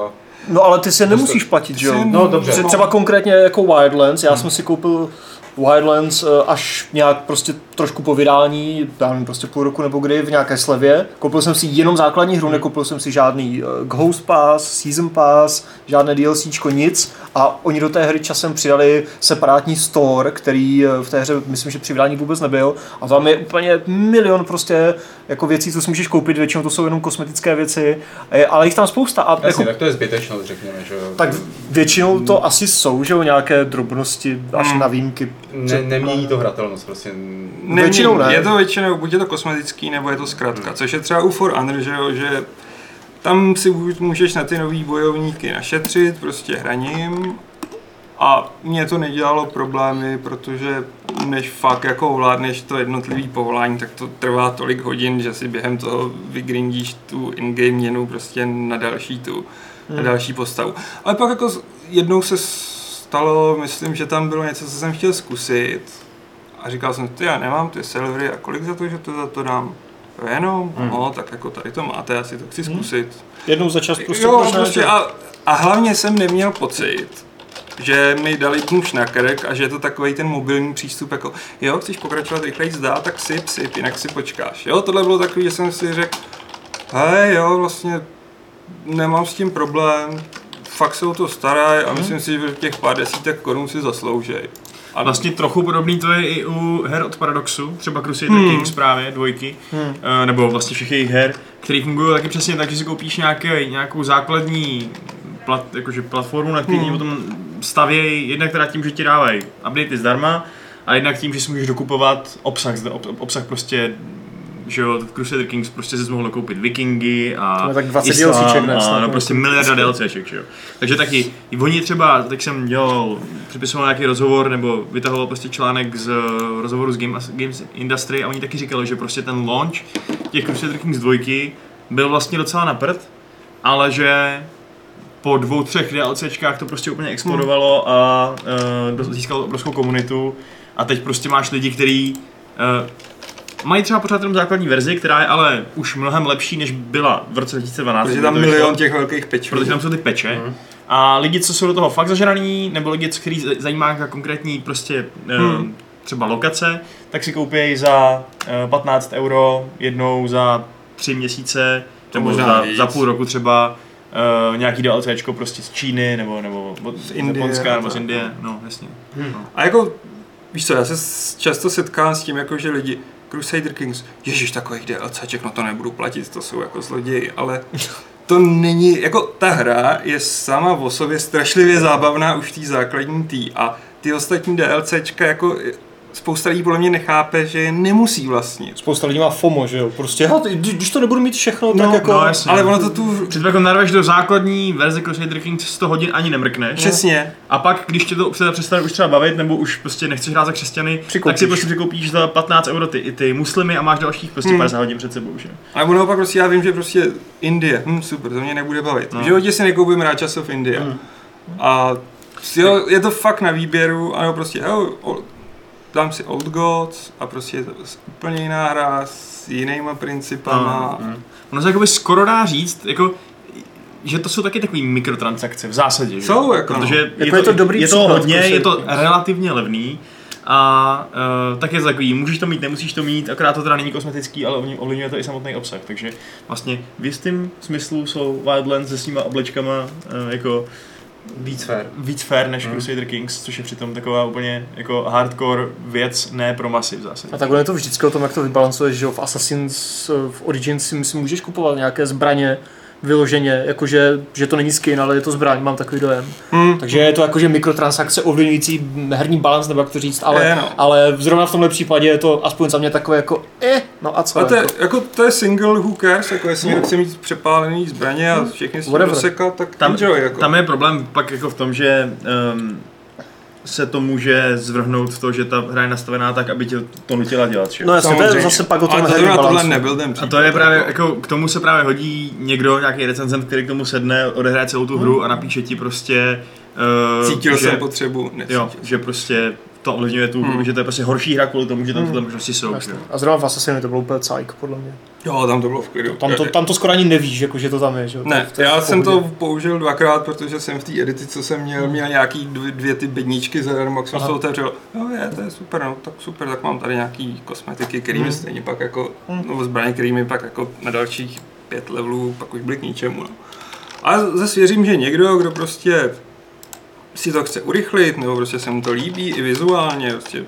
No ale ty si nemusíš platit, že jo? No dobře. Třeba konkrétně jako Wildlands, já hmm. jsem si koupil Wildlands až nějak prostě trošku po vydání, dávám prostě půl roku nebo kdy, v nějaké slevě. Koupil jsem si jenom základní hru, nekoupil jsem si žádný Ghost Pass, Season Pass, žádné DLCčko, nic. A oni do té hry časem přidali separátní store, který v té hře, myslím, že při vydání vůbec nebyl. A tam je úplně milion prostě jako věcí, co si můžeš koupit, většinou to jsou jenom kosmetické věci, ale jich tam spousta. A jasně, jako... tak to je zbytečnost, řekněme. Že... Tak většinou to asi jsou, že jo, nějaké drobnosti až na výjimky. Ne, nemění to hratelnost prostě. Nemění, většinou ne. Je to většinou, buď je to kosmetický, nebo je to zkratka, hmm. což je třeba u For Honor, že, jo, že tam si můžeš na ty nový bojovníky našetřit, prostě hraním. A mě to nedělalo problémy, protože než fakt jako ovládneš to jednotlivý povolání, tak to trvá tolik hodin, že si během toho vygrindíš tu in-game měnu prostě na další tu, hmm. na další postavu. Ale pak jako jednou se stalo, myslím, že tam bylo něco, co jsem chtěl zkusit a říkal jsem, ty já nemám ty silvery a kolik za to, že to za to dám? Jenom, hmm. no, tak jako tady to máte, já si to chci zkusit. Hmm. Jednou za čas prostě. Jo, prostě a, a hlavně jsem neměl pocit, že mi dali tnůž na krk a že je to takovej ten mobilní přístup, jako jo, chceš pokračovat rychleji zdá, tak sip, sip, jinak si počkáš. Jo, tohle bylo takový, že jsem si řekl, hej, jo, vlastně nemám s tím problém, fakt se o to staraj a hmm. myslím si, že těch pár desítek korun si zasloužej. A vlastně trochu podobný to je i u her od Paradoxu, třeba Crusader hmm. Kings právě, dvojky, hmm. nebo vlastně všech jejich her, které fungují taky přesně tak, že si koupíš nějaké, nějakou základní plat, jakože platformu, na který hmm. potom stavějí, jednak teda tím, že ti dávají updaty zdarma, a jednak tím, že si můžeš dokupovat obsah, obsah prostě, že jo, Crusader Kings prostě si mohl dokoupit Vikingy a no, tak Islám a, a no, prostě miliarda DLCček, že jo. Takže taky, oni třeba, tak jsem dělal, připisoval nějaký rozhovor nebo vytahoval prostě článek z rozhovoru z game, Games Industry a oni taky říkali, že prostě ten launch těch Crusader Kings dva byl vlastně docela na prd, ale že po dvou, třech DLCčkách to prostě úplně explodovalo hmm. a uh, získalo obrovskou komunitu a teď prostě máš lidi, kteří uh, mají třeba pořád jenom základní verzi, která je ale už mnohem lepší, než byla v roce dva tisíce dvanáct. Protože tam milion těch velkých pečů. Protože tam jsou ty peče. Hmm. A lidi, co jsou do toho fakt zažraní, nebo lidi, který zajímá konkrétní prostě hmm. třeba lokace, tak si koupějí za patnáct euro jednou za tři měsíce, nebo za, za půl roku třeba Uh, nějaký DLCčko prostě z Číny nebo, nebo z Japonska nebo z Indie, no jasně. Hmm. No. A jako, víš co, já se často setkám s tím, jako, že lidi Crusader Kings, ježiš, takových DLCček, no to nebudu platit, to jsou jako zloději, ale to není, jako ta hra je sama o sobě strašlivě zábavná už v té základní tý a ty ostatní DLCčka jako spousta lidí podle mě nechápe, že je nemusí vlastně. Spousta lidí má FOMO, že jo? Prostě, hele, když to nebudu mít všechno, no, tak jako... No, jasně. Ale ono to tu... Před jako narveš do základní verze Crusader Kings sto hodin ani nemrkneš. Přesně. A pak, když tě to přestane už třeba bavit, nebo už prostě nechceš hrát za křesťany, přikoupíš. Tak si prostě přikoupíš za patnáct euro ty, i ty muslimy a máš dalších prostě hmm. padesát hodin před sebou, že? Ale ono pak prostě já vím, že prostě Indie, hm, super, to mě nebude bavit. No. V životě si nekoupím rád časov Indie. Hmm. A jo, je to fakt na výběru, ano, prostě, jo, dám si Old Gods a prostě je to úplně jiná hra s jinýma principama. Mm, mm. Ono se jakoby skoro dá říct, jako, že to jsou taky takový mikrotransakce v zásadě. Jsou, jako, protože no. je, jako to, je to dobrý je příklad. Je to hodně, je to relativně levný a uh, tak je to takový, můžeš to mít, nemusíš to mít, akorát to teda není kosmetický, ale ovlivňuje to i samotný obsah, takže vlastně v jistém smyslu jsou Wildlands se svýma oblečkama uh, jako víc fair. Víc fair než hmm. Crusader Kings, což je přitom taková úplně jako hardcore věc, ne pro masy v zásadě. A takhle je to vždycky o tom, jak to vybalancuješ, že v Assassin's v Origins si myslím, můžeš kupovat nějaké zbraně vyloženě, jakože že to není skin, ale je to zbraň, mám takový dojem. Hmm. Takže je to jakože mikrotransakce ovlivňující herní balans, nebo jak to říct, ale, je, no. ale zrovna v tomhle případě je to aspoň za mě takové jako eh, no a co? A to je, jako, to je single who cares, jako jestli no. chce mít přepálený zbraně a všechny s tím dosekat, tak tam, enjoy, jako. Tam je problém pak jako v tom, že um, se to může zvrhnout v to, že ta hra je nastavená tak, aby tě to nutila dělat, že? No jasně, to je zase pak o tom herním balancu. A to je právě, jako k tomu se právě hodí někdo, nějaký recenzent, který k tomu sedne, odehraje celou tu hru a napíše ti prostě... Uh, Cítil že, jsem potřebu, necítil. Jo, že prostě to ovlivňuje tu hru, hmm. že to je prostě horší hra kvůli tomu, že tam tyhle možnosti jsou. A zrovna v Assassinu to bylo úplně cajk, podle mě. Jo, tam to bylo v klidu. Tam to, tam to skoro ani nevíš, jako, že to tam je. Že? Ne, to je já jsem to použil dvakrát, protože jsem v té editi, co jsem měl, měl nějaký dvě, dvě ty bedničky zadarmo, jak jsem to otevřel. Jo, je, to je super, no, tak super, tak mám tady nějaký kosmetiky, kterými hmm. stejně pak jako, hmm. no, zbraně, kterými pak jako na dalších pět levelů, pak už byly k ničemu, no. A zase věřím, že někdo, kdo prostě si to chce urychlit, nebo prostě se mu to líbí i vizuálně, prostě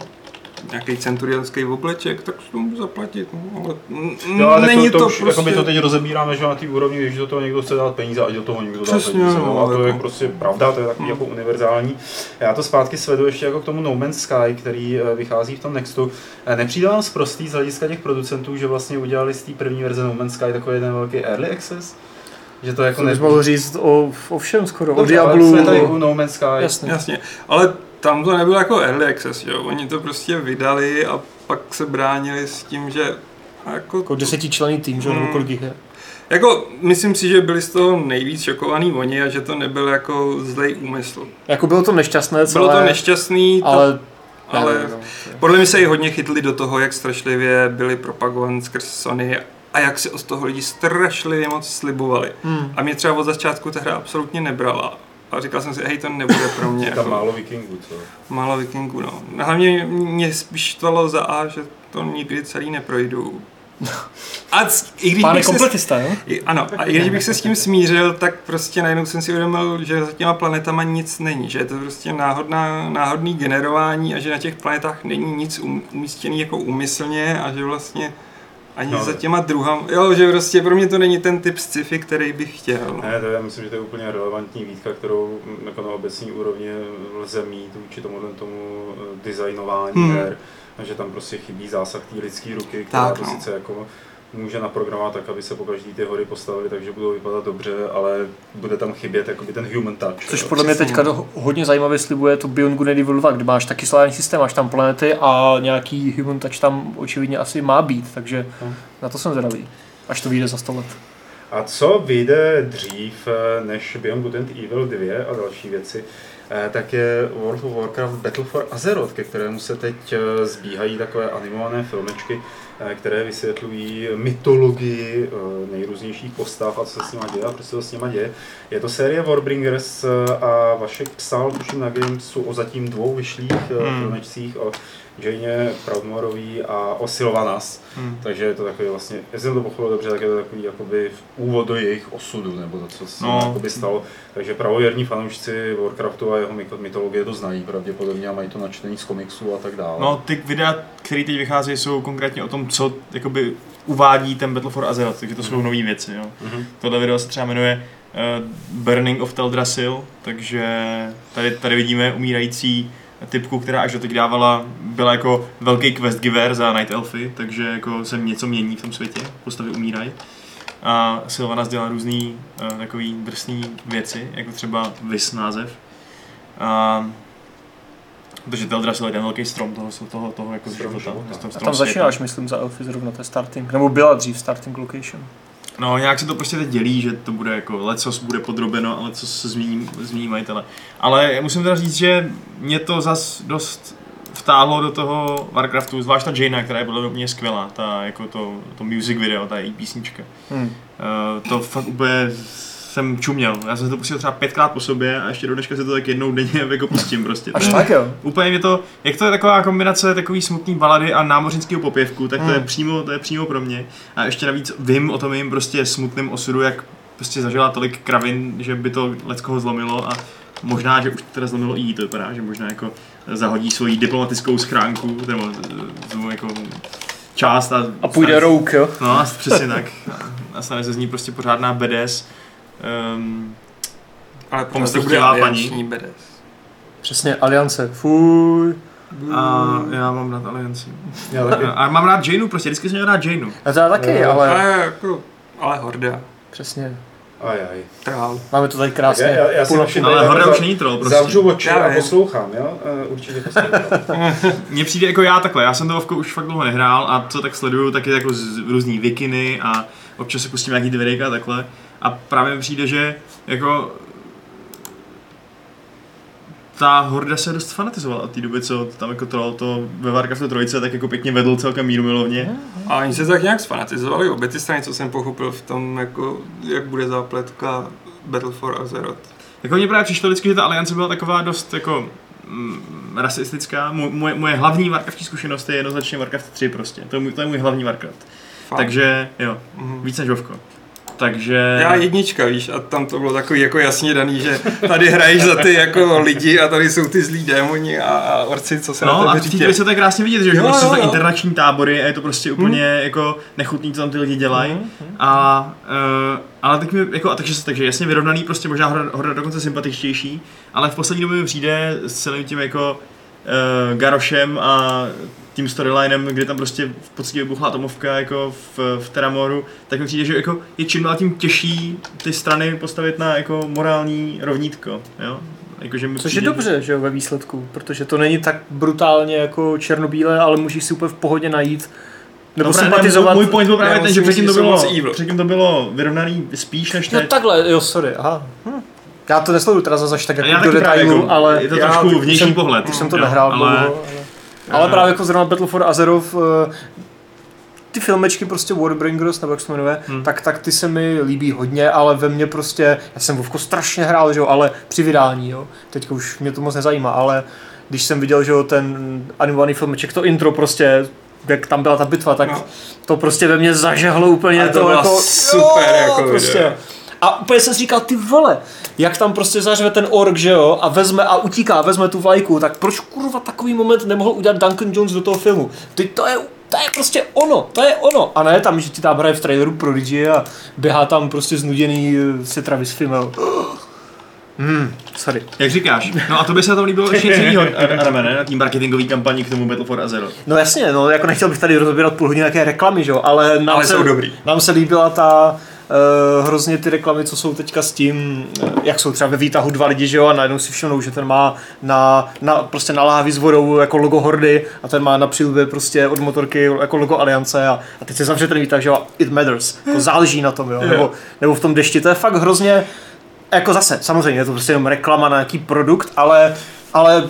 nějaký centurianský obleček, tak si to můžu zaplatit, no, ale n- jo, není to, to, to už, prostě... Jako my to teď rozebíráme, že na té úrovni, že do toho někdo chce dát peníze a do toho někdo dá peníze, no, a to je prostě pravda, to je takový jako univerzální. Já to zpátky svedu ještě jako k tomu No Man's Sky, který vychází v tom Nextu. Nepřijde vám zprostý z hlediska těch producentů, že vlastně udělali z té první verze No Man's Sky takový jeden velký early access? Že to jako to nebylo říct o, o všem skoro, dobře, o Diablu. Jsme tady u No Man's Sky. Jasně. Jasně, ale tam to nebylo jako early access, jo. Oni to prostě vydali a pak se bránili s tím, že... Jako, jako desetičlenný tým, že? Hmm. Nebo kolik jich je. Jako, myslím si, že byli z toho nejvíc šokovaný oni a že to nebyl jako zlej úmysl. Jako bylo to nešťastné celé. Bylo to nešťastný, ale... To... Ale nevím, podle mě se i hodně chytli do toho, jak strašlivě byli propagovaní skrz Sony a jak si od toho lidi strašlivě moc slibovali. Hmm. A mě třeba od začátku ta hra absolutně nebrala. A říkal jsem si, hej, to nebude pro mě. Tam málo vikingů, co? Málo vikingů, no. Hlavně mě spíš štvalo za A, že to nikdy celý neprojdu. A i když Páne bych kompletista, se, jo? Ano, a i když bych se s tím smířil, tak prostě najednou jsem si uvědomil, že za těma planetama nic není, že je to prostě náhodná, náhodný generování a že na těch planetách není nic umístěný jako úmyslně a že vlastně ani no, za těma druhama, jo, že prostě pro mě to není ten typ sci-fi, který bych chtěl. Ne, to já myslím, že to je úplně relevantní výtka, kterou jako na obecní úrovni lze mít vůči tomuhle tomu designování hmm. her. Že tam prostě chybí zásah té lidské ruky, která tak, no. to sice jako může naprogramovat tak, aby se po každý ty hory postavily, takže budou vypadat dobře, ale bude tam chybět jakoby ten human touch. Což jo, podle mě teďka to hodně zajímavě slibuje to Beyond Good Evil dva, kde máš taky solární systém, máš tam planety a nějaký human touch tam očividně asi má být, takže hmm. na to jsem zvědavý, až to vyjde za sto let. A co vyjde dřív než Beyond Good and Evil dva a další věci, tak je World of Warcraft Battle for Azeroth, ke kterému se teď zbíhají takové animované filmečky, které vysvětlují mytologii nejrůznějších postav a co se s nima děje a prostě to s nima děje. Je to série Warbringers a Vašek psal tuším na Gamesu o zatím dvou vyšlých hmm. filmečcích o Jaině Proudmoorový a o Sylvanas. Hmm. Takže je to takový vlastně, jestli jsem to pochopil dobře, tak je to takový jakoby úvod do jejich osudu, nebo to, co se no. stalo. Takže pravověrní fanoušci Warcraftu a jeho mytologie to znají pravděpodobně a mají to načtení z komiksů a tak dále. No, ty videa, které teď vycházejí, jsou konkrétně o tom, co jakoby uvádí ten Battle for Azeroth, takže to jsou mm. nové věci. Jo. Mm-hmm. Tohle video se třeba jmenuje uh, Burning of Teldrassil, takže tady, tady vidíme umírající typku, která až doteď dávala, byla jako velký quest giver za Night Elfy, takže jako se něco mění v tom světě, postavy umírají. A Sylvanas dělá různé uh, takové drsné věci, jako třeba Vis název. Uh, Protože Teldrassil je ten velký strom toho, toho, toho jako strom života. Života. Strom, strom tam začínáš, myslím, za Elfy zrovna, to je starting, nebo byla dřív starting location. No, nějak se to prostě teď dělí, že to bude jako lecos bude podrobeno, ale co se změní, změní majitele. Ale musím teda říct, že mě to zas dost vtáhlo do toho Warcraftu, zvlášť ta Jaina, která je podle mě skvělá, ta jako to, to music video, ta její písnička. Hmm. Uh, to fakt úplně jsem čuměl. Já jsem to pustil třeba pětkrát po sobě a ještě do dneška se to tak jednou denně jako pustím prostě. Až tak jo. Úplně mě to, jak to je taková kombinace takový smutný balady a námořnického popěvku, tak to hmm. je přímo, to je přímo pro mě. A ještě navíc vím o tom jim prostě smutném osudu, jak prostě zažila tolik kravin, že by to leckoho zlomilo a možná, že už to teda zlomilo i jí, to vypadá, že možná jako zahodí svoji diplomatickou schránku, nebo jako část a... A půjde rouk, jo? No, přesně tak. A stane se z ní prostě pořádná B D S. Um, ale prostě bude alianční B D S. Přesně, aliance, fuj. A já mám rád alianci. Já taky. A mám rád Jainu prostě, vždycky jsem měl rád Jainu. Já taky, já, ale... Ale, ale horda. Přesně. Ajaj. Trál. Máme to tady krásně. Já, já, já si všim, ale horda už není troll prostě. Zavřu oči já, a poslouchám, jo? Určitě poslouchám. Mně přijde jako já takhle, já jsem to Vovko už fakt dlouho nehrál a co tak sleduju, tak je jako z různý vikiny a občas si pustím nějaký videjka a takhle. A právě mi přijde, že jako ta horda se dost fanatizovala od té doby, co tam jako to, to ve Warcraftu trojice tak jako pěkně vedl celkem mírumilovně. A oni se tak nějak zfanatizovali obě ty strany, co jsem pochopil v tom, jako, jak bude zápletka Battle for Azeroth. Jako mně právě přišlo vždycky, že ta aliance byla taková dost jako mm, rasistická. Moje, moje hlavní warcraftní zkušenost je jednoznačně Warcraft tři prostě. To je můj, to je můj hlavní Warcraft. Fakt. Takže jo, mm-hmm. víc než Vovko. Takže... Já jednička, víš, a tam to bylo takový jako jasně daný, že tady hraješ za ty jako lidi a tady jsou ty zlí démoni a, a orci, co se no, na tebe řídí. No a v té době se to je krásně vidět, že jo, jo, prostě jo. Za internační tábory a je to prostě úplně hmm. jako nechutný, co tam ty lidi dělají. Hmm. A, uh, ale tak mi, jako, a takže, takže jasně vyrovnaný, prostě možná horda, horda dokonce sympatičtější, ale v poslední době mi přijde s celým tím jako uh, garošem a tím storylinem, kde tam prostě v podstatě vybuchla atomovka jako v, v Terramoru, tak mi přijde, že jako je čím dál tím těžší ty strany postavit na jako morální rovnítko, jo? Jako, že což přijde... je dobře, že jo, ve výsledku, protože to není tak brutálně jako černobílé, ale můžeš si úplně v pohodě najít nebo no, sympatizovat. Můj point byl právě ten, že předtím to bylo, předtím to bylo vyrovnaný spíš než teď. No takhle, jo, sorry, aha. Hm. Já to nesleduju teda zase tak jako do detailu, jako, ale... Je to trošku vnější pohled. Už jsem to nehrál dlouho, ale... Ale právě jako zrovna Battle for Azeroth, ty filmečky prostě Warbringers, nebo jak se jmenuje, hmm. tak, tak ty se mi líbí hodně, ale ve mně prostě, já jsem Vovko strašně hrál, že jo, ale při vydání, jo, teďka už mě to moc nezajímá, ale když jsem viděl, že jo, ten animovaný filmeček, to intro prostě, jak tam byla ta bitva, tak no. to prostě ve mně zažehlo úplně to, to jako super, jo, jako prostě. Video. A úplně jsem si říkal, ty vole, jak tam prostě zařve ten ork, že jo, a vezme a utíká, vezme tu vlajku, tak proč kurva takový moment nemohl udělat Duncan Jones do toho filmu? Ty to je, to je prostě ono, to je ono. A ne tam, že ti tam hraje v traileru Prodigy a běhá tam prostě znuděný se Travis Fimmel. Hmm, sorry. Jak říkáš? No a to by se tam líbilo ještě něco jiného, Adame, ne? Na tým marketingový kampaní k tomu Battle for Azeroth. No jasně, no jako nechtěl bych tady rozbírat půl hodiny nějaké reklamy, že jo, ale nám, ale se, jsou dobrý. Nám se líbila ta... Uh, hrozně ty reklamy, co jsou teďka s tím, jak jsou třeba ve výtahu dva lidi, že jo, a najednou si všimnou, že ten má na, na, prostě na láhvi s vodou jako logo Hordy a ten má na přilbě prostě od motorky jako logo Aliance a, a teď se zavře ten výtah, že jo, it matters, jako záleží na tom, jo, nebo, nebo v tom dešti, to je fakt hrozně, jako zase, samozřejmě je to prostě jenom reklama na nějaký produkt, ale, ale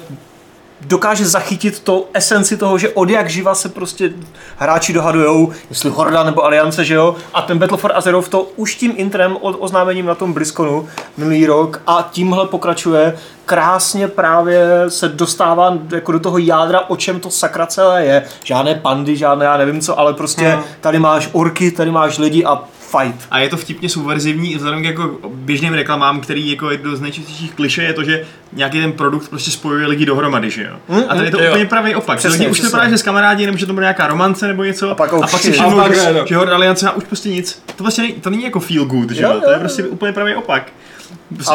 dokáže zachytit to esenci toho, že odjak živa se prostě hráči dohadujou, jestli Horda nebo Aliance, že jo? A ten Battle for Azeroth to už tím intrem od oznámením na tom BlizzConu minulý rok a tímhle pokračuje, krásně právě se dostává jako do toho jádra, o čem to sakra celé je. Žádné pandy, žádné já nevím co, ale prostě tady máš orky, tady máš lidi a fight. A je to vtipně subverzivní, vzhledem k jako běžným reklamám, který jako jedno z nejčastějších klišé je to, že nějaký ten produkt prostě spojuje lidi dohromady, že jo. Mm, a tady je to mm, úplně pravý opak. Přesně, lidi už to právě, že s kamarádi, nemůže to být nějaká romance nebo něco. A pak, oh, a pak si všimnou, že Horda Aliance už prostě nic. To prostě není, to není jako feel good, že jo, jo, jo. To je prostě úplně pravý opak.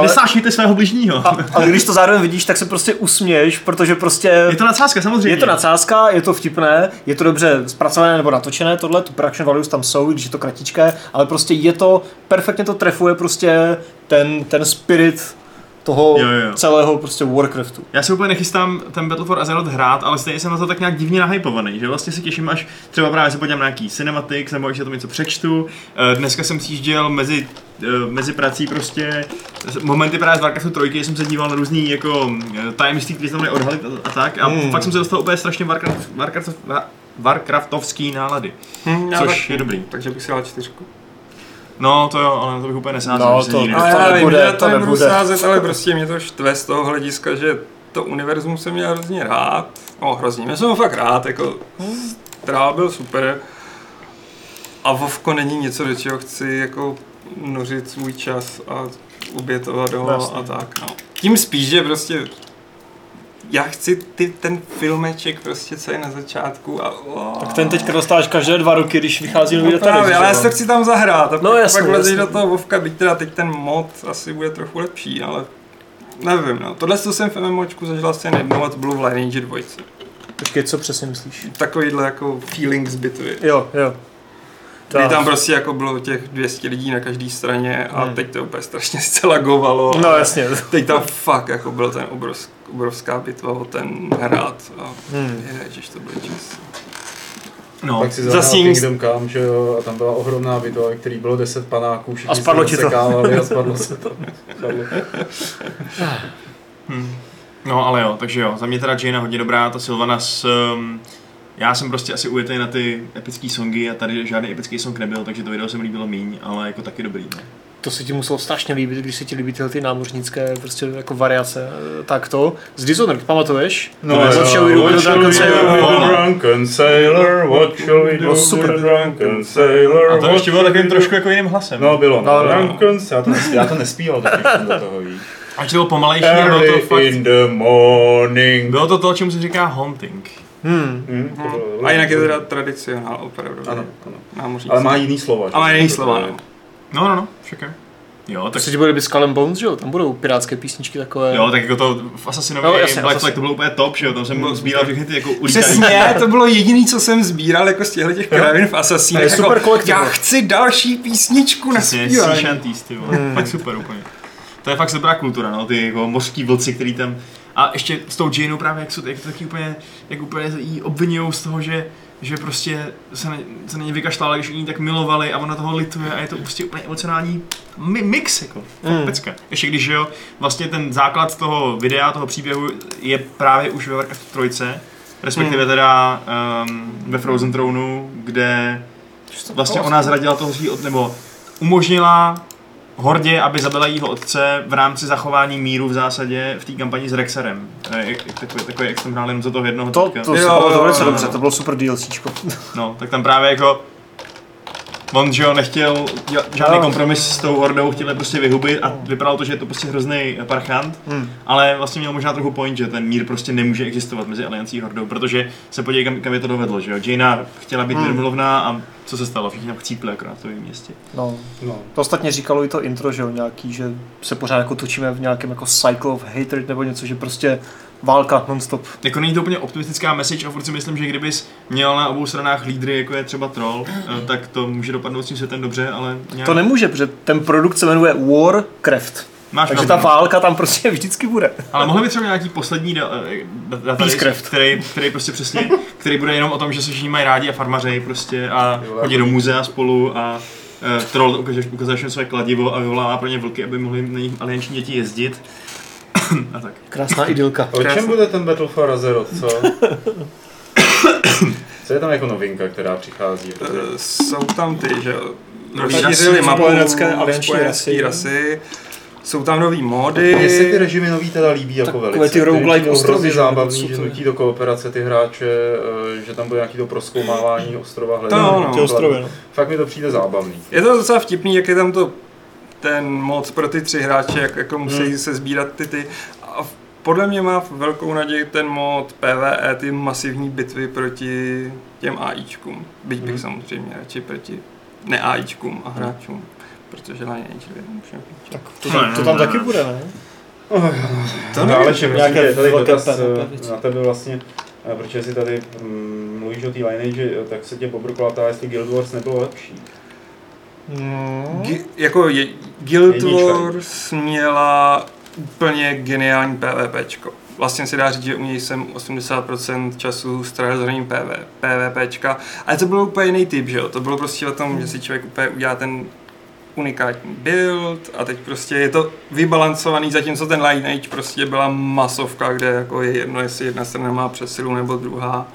Vysášíte svého bližního. A, ale když to zároveň vidíš, tak se prostě usměješ, protože prostě... Je to nadsázka, samozřejmě. Je to nadsázka, je to vtipné, je to dobře zpracované nebo natočené, tohle, tu production values tam jsou, když je to kratičké, ale prostě je to, perfektně to trefuje prostě ten, ten spirit toho jo, jo. celého prostě Warcraftu. Já se úplně nechystám ten Battle for Azeroth hrát, ale stejně jsem na to tak nějak divně nahypovaný, že vlastně se těším, až třeba právě se podívám na nějaký cinematics, nebo ještě to něco přečtu. Dneska jsem sjížděl mezi mezi prací prostě momenty právě z Warcraftu trojky, jsem se díval na různý jako tajemství, které se tam odhalit a, a tak a mm. fakt jsem se dostal úplně strašně Warcraft, Warcraft, Warcraftovský nálady, mm, což tak, je dobrý. Takže bych si dal čtyřku. No to jo, ale to bych úplně nesázal. No, to, no, to nebude, to nebudu sázet, ale prostě mě to štve z toho hlediska, že to univerzum jsem měl hrozně rád. No hrozně, já jsem ho fakt rád, jako Trál byl super a Vovko není něco, do čeho chci jako nořit svůj čas a obětovat ho vlastně. A tak. No. Tím spíš, že prostě já chci ty, ten filmeček prostě celý na začátku a oh. Tak ten teďka dostáváš každé dva roky, když vychází nový no, datarev. Ale já se chci tam zahrát a no, jasný, pak lezeš do toho Vovka, byť teda teď ten mod asi bude trochu lepší, ale nevím no. Tohle co jsem v MMOčku zažil asi jednou a to bylo v Lineage dva. Počkej, co přesně myslíš? Takovýhle jako feeling z bitvy. Jo, jo. Kdy tam prostě jako bylo těch dvě stě lidí na každé straně a hmm. teď to úplně strašně se lagovalo. No jasně. Teď tam fakt jako byl ten obrovský, obrovská bitva o ten hrát a hmm. ježiš, to byl čas. No, tak si zahrál Kingdom Come, že jo, a tam byla ohromná bitva, ve který bylo deset panáků, všichni se sekávali a spadlo se to. hmm. No ale jo, takže jo, za mě teda Jaina hodně dobrá, ta Sylvanas... Um, Já jsem prostě asi ujetej na ty epické songy a tady žádný epický song nebyl, takže to video se mi líbilo míň, ale jako taky dobrý. Ne? To se ti muselo strašně líbit, když se ti líbí tyhle ty námořnické prostě jako variace, tak to. Z Dishonored, pamatuješ? No, no, what shall we do with a drunken sailor? What shall we do with a drunken sailor? A to ještě bylo takovým trošku jako jiným hlasem. No bylo, no, no, drunken sailor, já to nespíval, tak jsem do toho víc. Až to bylo pomalejší, bylo to fakt... in the morning. Bylo to to, čemu se říká haunting. Hmm. Hmm. Hmm. A jinak je teda tradicionál opravdu. Ano, ano. Ale má jiný slova. Ale jiný slova, no. No, no, no, všechno. Jo, tak se ti bude být Skull and Bones, že jo? Tam budou pirátské písničky takové. Jo, tak jako to v Assassinově no, Black Flag to bylo úplně top, že jo? Tam jsem mm. sbíral všechny ty jako ulítají. Přesně, to bylo jediný, co jsem sbíral jako z těchto těch kravin v Assassinech. To je super kolektiv. Já chci další písničku na zpívání. Sea shanties, ty vole. Fakt super úplně. To je fakt dobrá kultura, no, ty jako mořský vlci, který tam. A ještě s tou Jainou právě, jak jsou jak taky úplně, jak úplně jí obvinujou z toho, že, že prostě se, ne, se na ně vykašlala, když oni tak milovali a ona toho lituje a je to prostě úplně emocionální mi- mix, jako, mm. pecka. Ještě když, jo, vlastně ten základ toho videa, toho příběhu je právě už ve Warcraftu trojce, respektive hmm. teda um, ve Frozen Thronu, kde vlastně ona zradila toho svého otce, nebo umožnila Hordě, aby zabila jeho otce v rámci zachování míru v zásadě v té kampani s Rexerem. Takový, takový externál jenom za toho jednoho to, týka. To, to, jo, jo, to, bylo no, dobře, to bylo super DLCčko. No, tak tam právě jako on, že jo, nechtěl žádný kompromis s tou Hordou, chtěl je prostě vyhubit a vypadalo to, že je to prostě hrozný parchant, hmm. ale vlastně měl možná trochu point, že ten mír prostě nemůže existovat mezi Aliancí a Hordou, protože se podívej, kam, kam je to dovedlo, že jo. Jaina chtěla být mírmlovná hmm. a co se stalo, všichni chcípli akorát v tom městě. No, no. To ostatně říkalo i to intro, že jo, nějaký, že se pořád jako točíme v nějakém jako cycle of hatred nebo něco, že prostě válka non-stop. Jako není to úplně optimistická message a furt si myslím, že kdybys měl na obou stranách lídry, jako je třeba troll, tak to může dopadnout s tím světem dobře, ale nějak... To nemůže, protože ten produkt se jmenuje Warcraft. Máš takže pravdu. Ta válka tam prostě vždycky bude. Ale mohli by třeba nějaký poslední database, da, da, který, který prostě přesně, který bude jenom o tom, že se všichni mají rádi a farmařejí prostě a chodí do muzea spolu a uh, troll ukáže, ukáže své kladivo a vyvolává pro ně vlky, aby mohli na nich alienční děti jezdit. A tak. Krásná idylka. O čem bude ten Battle for Azeroth, co? Co je tam jako novinka, která přichází? Protože... Uh, jsou tam ty, že... Nový rasy, spojenecké rasy. Jsou tam nový módy. Mně se ty režimy nový teda líbí tak jako velice. Takové ty roguelike ostrovy, zábavní, že nutí do kooperace ty hráče, že tam bude nějaký to prozkoumávání ostrova, hledání ty ostrovy. No. Fakt mi to přijde zábavný. Je to docela vtipný, jak je tam to... ten mod pro ty tři hráče, jak jako musí hmm. se sbírat ty ty. A podle mě má velkou naději ten mod PvE, ty masivní bitvy proti těm AIčkům. Byť bych hmm. samozřejmě radši proti ne-AIčkům a hráčům, protože na AIčky nemůžeme. Tak to tam, to tam taky bude, ne? Oh, to dále, čem nějaké tady dotaz na tebe vlastně, protože si tady mluvíš o té lineage, tak se tě pobrkla ta, jestli Guild Wars nebylo lepší. No. G- jako je- Guild Wars měla úplně geniální PvPčko. Vlastně se dá říct, že u něj jsem osmdesát procent času strávil zhraním PV- PvPčka. Ale to bylo úplně jiný typ, že jo? To bylo prostě o tom, hmm. že si člověk úplně udělá ten unikátní build a teď prostě je to vybalancovaný, zatímco ten Lineage prostě byla masovka, kde jako je jedno, jestli jedna strana má přesilu nebo druhá.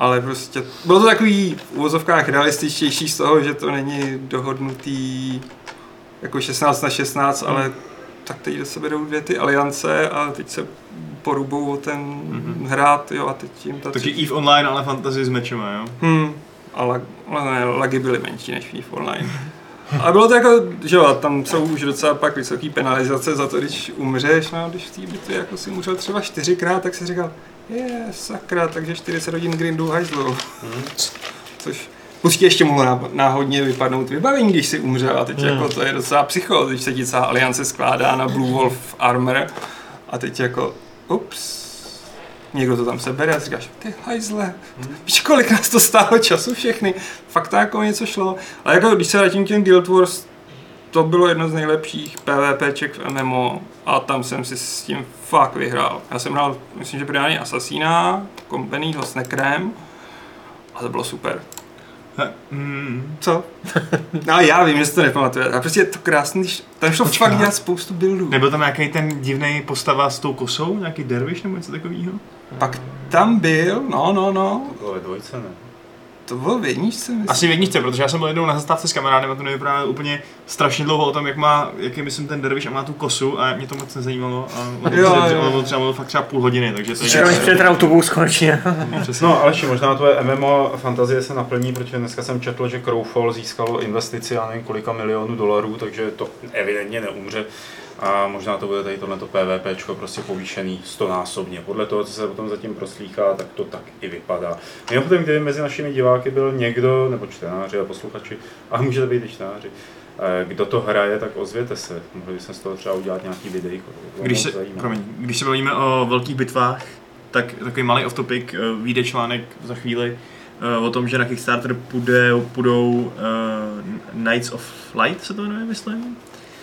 Ale prostě bylo to takový v uvozovkách realističtější z toho, že to není dohodnutý jako šestnáct na šestnáct, hmm. ale tak teď do sebe jdou dvě ty aliance a teď se porubou o ten hmm. hrát, jo, a teď jim ta... Taky tři... EVE Online, ale fantasy s mečema, jo? Hmm, ale ne, lagy byly menší než EVE Online. A bylo to jako, že jo, tam jsou už docela pak vysoký penalizace za to, když umřeš, no, když v té bitvě jako si umřel třeba čtyřikrát, tak si říkal, je, sakra, takže čtyřicet hodin grindu hajzlu. Hmm. Což určitě ještě mohlo náhodně vypadnout vybavení, když si umřel. A teď hmm. jako to je docela psycho, když se ti celá aliance skládá na Blue Wolf Armor. A teď jako, ups, někdo to tam sebere a říkáš, ty hajzle, hmm. víš, kolik nás to stálo času všechny. Fakt to jako něco šlo. Ale jako když se vrátím těm Guild Wars, to bylo jedno z nejlepších PvPček v M M O a tam jsem si s tím fakt vyhrál. Já jsem hrál, myslím, že primárně Assassina, Company s Necrem a to bylo super. Hmm. Co? No já vím, že se to nepamatuje. A prostě je to krásný, tam šlo Počká. fakt dělat spoustu buildů. Nebyl tam nějaký ten divnej postava s tou kosou, nějaký derviš nebo něco takového? Pak tam byl, no, no, no. To bylo dvojce, ne? To bylo v jedničce, myslím. Asi v jedničce, protože já jsem byl jednou na zastávce s kamarádem a to mi vyprávěl úplně strašně dlouho o tom, jak má, jaký myslím ten derviš a má tu kosu a mě to moc nezajímalo a bylo třeba, bylo fakt třeba půl hodiny, takže to je... Včera než před autobus konečně. No Aleši, možná tvoje M M O fantazie se naplní, protože dneska jsem četl, že Crowfall získalo investici, já nevím kolika milionů dolarů, takže to evidentně neumře. A možná to bude tady tohleto PvPčko prostě povýšený stonásobně. Podle toho, co se potom zatím proslýchá, tak to tak i vypadá. Mimochodem, kdyby mezi našimi diváky byl někdo, nebo čtenáři a posluchači, a můžete být i čtenáři, kdo to hraje, tak ozvěte se. Mohli bychom z toho třeba udělat nějaký videjko. Když se, promiň, když se bavíme o velkých bitvách, tak takový malý off-topic, vyjde článek za chvíli o tom, že na Kickstarter půjde, půjdou uh, Knights of Light, se to jmenuje, myslím?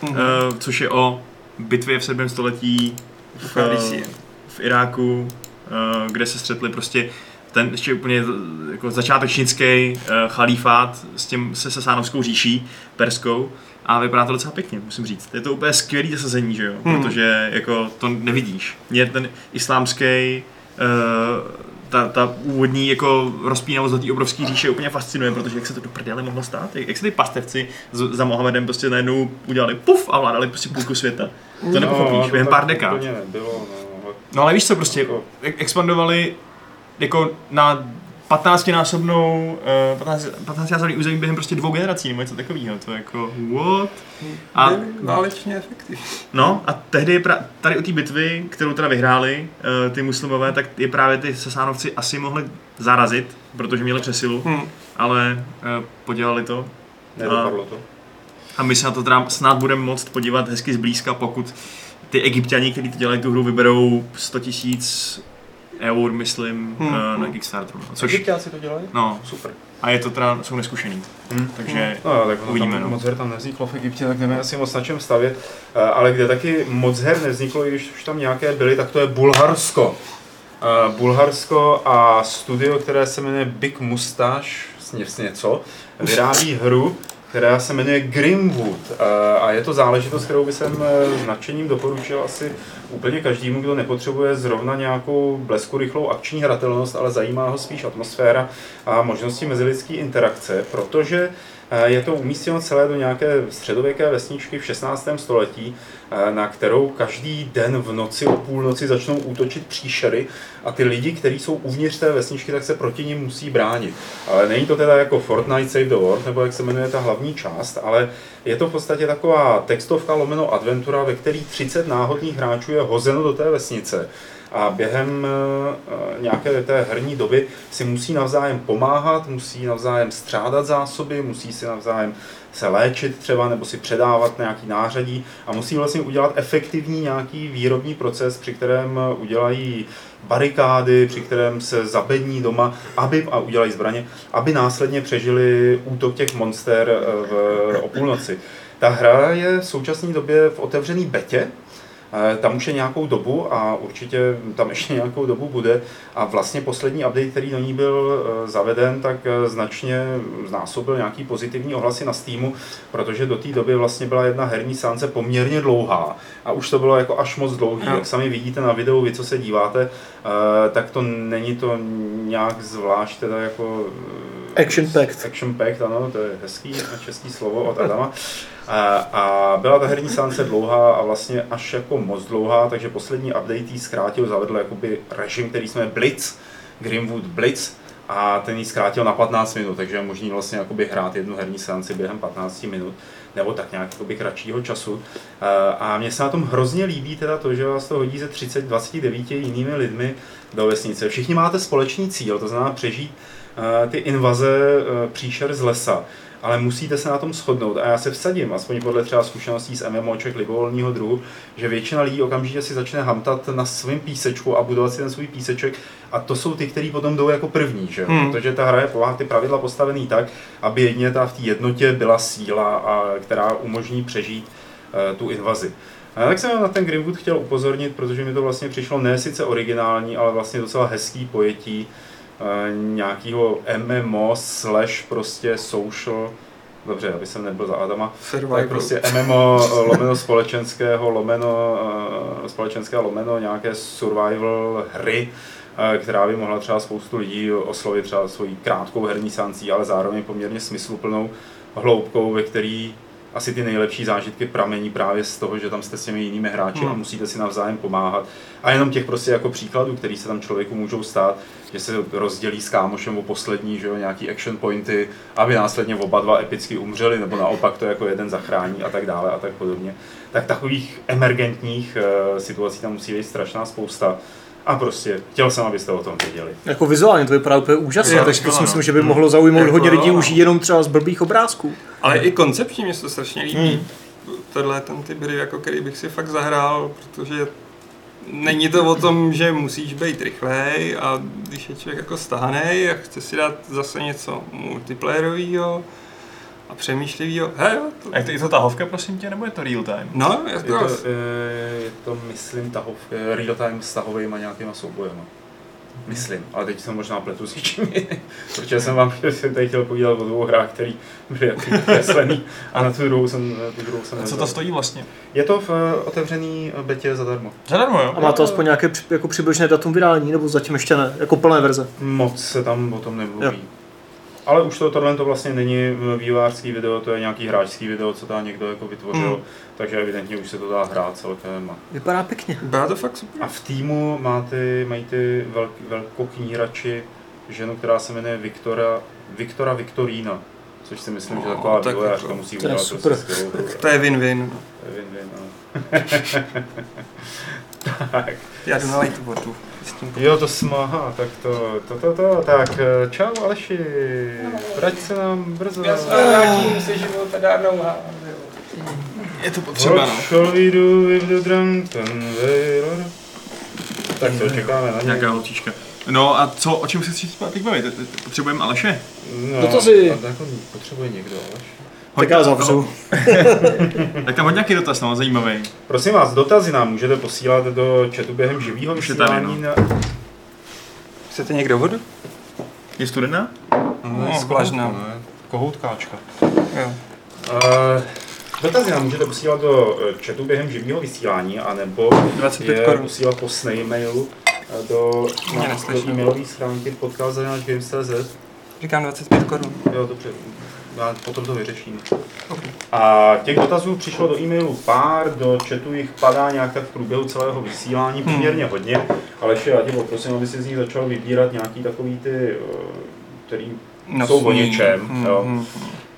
Mm-hmm. Uh, což je o bitvě v sedmém století v, uh, v Iráku, uh, kde se střetli prostě ten ještě úplně jako začátečnický uh, chalífát s tím se sasánovskou říší perskou a vypadá to docela pěkně, musím říct. Je to úplně skvělý zasazení, že jo, mm-hmm. protože jako to nevidíš. Mě ten islámský uh, ta, ta úvodní jako rozpínavost do té obrovské říše úplně fascinuje, protože jak se to do prdele mohlo stát? Jak, jak se ty pastevci z, za Mohamedem prostě najednou udělali puf a vládali prostě půlku světa? To nepochopíš, no, během pár dekád. Nebylo, no. no ale víš co, prostě expandovali jako na patnáctinásobnou patnáctinásobný území během prostě dvou generací nebo něco takového, to jako what? A válečně efektivní. No a tehdy je pra, tady u té bitvy, kterou teda vyhráli ty muslimové, tak je právě ty sasánovci asi mohli zarazit, protože měli přesilu, hmm. ale podělali to. Nedopadlo a, to. A my se na to teda snad budeme moct podívat hezky zblízka, pokud ty Egypťani, kteří to dělají tu hru, vyberou sto tisíc eur, myslím, hmm. na, na Kickstarteru. Což... Egypťáci to dělají? No. Super. A je to teda, jsou neskušený. Hmm. Takže no, tak uvidíme. No. Moc her tam nevzniklo v Egyptě, tak nevím asi moc na čem stavět. Ale kde taky moc her nevzniklo, i když už tam nějaké byly, tak to je Bulharsko. Bulharsko a studio, které se jmenuje Big Mustache, sněvs něco, vyrábí hru, která se jmenuje Grimmwood a je to záležitost, kterou bych s nadšením doporučil asi úplně každému, kdo nepotřebuje zrovna nějakou bleskurychlou akční hratelnost, ale zajímá ho spíš atmosféra a možnosti mezilidské interakce, protože je to umístěno celé do nějaké středověké vesničky v šestnáctém století, na kterou každý den v noci o půlnoci začnou útočit příšery a ty lidi, kteří jsou uvnitř té vesničky, tak se proti nim musí bránit. Ale není to teda jako Fortnite Save the World, nebo jak se jmenuje ta hlavní část, ale je to v podstatě taková textovka lomeno adventura, ve který třicet náhodných hráčů je hozeno do té vesnice. A během nějaké té herní doby si musí navzájem pomáhat, musí navzájem střádat zásoby, musí si navzájem se léčit třeba, nebo si předávat nějaký nářadí a musí vlastně udělat efektivní nějaký výrobní proces, při kterém udělají barikády, při kterém se zabední doma, aby, a udělají zbraně, aby následně přežili útok těch monster v, o půlnoci. Ta hra je v současné době v otevřený betě, tam už je nějakou dobu a určitě tam ještě nějakou dobu bude a vlastně poslední update, který do ní byl zaveden, tak značně znásobil nějaký pozitivní ohlasy na Steamu, protože do té doby vlastně byla jedna herní sánce poměrně dlouhá a už to bylo jako až moc dlouhý. Jak sami vidíte na videu, vy co se díváte, tak to není to nějak zvlášť teda jako... Action packed. Action packed, ano, to je hezký český slovo od Adama. A, a byla ta herní sánce dlouhá a vlastně až jako moc dlouhá, takže poslední update jí zkrátil, zavedl jakoby režim, který jsme Blitz, Grimmwood Blitz, a ten jí zkrátil na patnáct minut, takže je možný vlastně jakoby hrát jednu herní sánci během patnácti minut, nebo tak nějak jakoby kratšího času. A mně se na tom hrozně líbí teda to, že vás to hodí ze třicet, dvacet devět jinými lidmi do vesnice. Všichni máte společný cíl, to znamená přežít ty invaze příšer z lesa, ale musíte se na tom shodnout a já se vsadím, aspoň podle třeba zkušeností z MMOček libovolního druhu, že většina lidí okamžitě si začne hamtat na svém písečku a budovat si ten svůj píseček a to jsou ty, kteří potom jdou jako první, že? Hmm. Protože ta hra je povaha, ty pravidla postavený tak, aby jedině ta v té jednotě byla síla, a, která umožní přežít uh, tu invazi. A tak jsem na ten Grimmwood chtěl upozornit, protože mi to vlastně přišlo ne sice originální, ale vlastně docela hezký pojetí nějakého M M O slash prostě social, dobře, aby jsem nebyl za Adama, Survival. Tak prostě M M O lomeno společenského, lomeno společenské lomeno nějaké survival hry, která by mohla třeba spoustu lidí oslovit třeba svojí krátkou herní sancí, ale zároveň poměrně smysluplnou hloubkou, ve který asi ty nejlepší zážitky pramení právě z toho, že tam jste s těmi jinými hráči hmm. a musíte si navzájem pomáhat. A jenom těch prostě jako příkladů, který se tam člověku můžou stát, že se rozdělí s kámošem o poslední, že jo, nějaký action pointy, aby následně oba dva epicky umřeli, nebo naopak to jako jeden zachrání a tak dále a tak podobně. Tak takových emergentních uh, situací tam musí být strašná spousta. A prostě chtěl jsem, abyste o tom věděli. Jako vizuálně to vypadá úplně úžasně, takže to si myslím, že by mohlo zaujmout jako hodně lidí už jenom třeba z blbých obrázků. Ale i konceptně mě to strašně líbí. Hmm. Tohle je ten typ hry, jako který bych si fakt zahrál, protože není to o tom, že musíš být rychlej a když je člověk jako stahanej a chce si dát zase něco multiplayerovýho, a přemýšlivýho. Hej, to... A je to, je to tahovka, prosím tě, nebo je to real time? No, je to, je to, je to myslím, tahovka, real time s tahovejma nějakýma soubojema. Myslím, ale teď jsem možná pletu s něčím, protože jsem vám jsem tady chtěl povídat o dvou hrách, které byly kreslený a na tu druhou jsem... Tu druhou jsem a co to stojí vlastně? Je to v otevřený betě zadarmo. Zadarmo, jo? A má to aspoň nějaké jako přibližné datum vydání, nebo zatím ještě ne, jako plné verze? Moc se tam o tom nemluví. Jo. Ale už to, tohle to vlastně není vývojářský video, to je nějaký hráčský video, co tam někdo jako vytvořil, mm. takže evidentně už se to dá hrát celkem. Vypadá pěkně. Vypadá to fakt super. A v týmu má ty, mají ty velk, velkoknírači ženu, která se jmenuje Viktora, Viktora Viktorína, což si myslím, no, že taková tak vývojářka jako musí udělat. To je super, to je win-win. To je win-win, Tak. Já jdu na lightboardu. Jo, to smáha, tak to, to, to, to, tak čau Aleši, vrať se nám brzo. Já se vrátím se životadárnou a... Je to potřeba, no. Tak to čekáme na něj. Nějaká holčička. No a co, o čem se chcete zpátky bavit? Potřebujeme Aleše? No, potřebuje někdo Aleše. Tak já zavřu. Tak tam hodně nějaký dotaz, no, zajímavý. Prosím vás, dotazy nám můžete posílat do chatu během živýho vysílání. No. Na... Chcete někdo vodu? Je studená? No, no sklažná. Kohoutkáčka. Jo. Uh, dotazy nám můžete posílat do chatu během živýho vysílání, anebo je posílat po snail-mailu do, do e-mailové schránky podcast zavináč games tečka cz. Říkám dvacet pět korun. Jo, dobře. A potom to vyřešíme. Okay. A těch dotazů přišlo do e-mailu pár, do chatu jich padá nějak tak v průběhu celého vysílání poměrně hodně, ale ještě já tě poprosím, aby si z nich začal vybírat nějaký takový ty, který no, jsou o něčem. Mm, jo. Mm.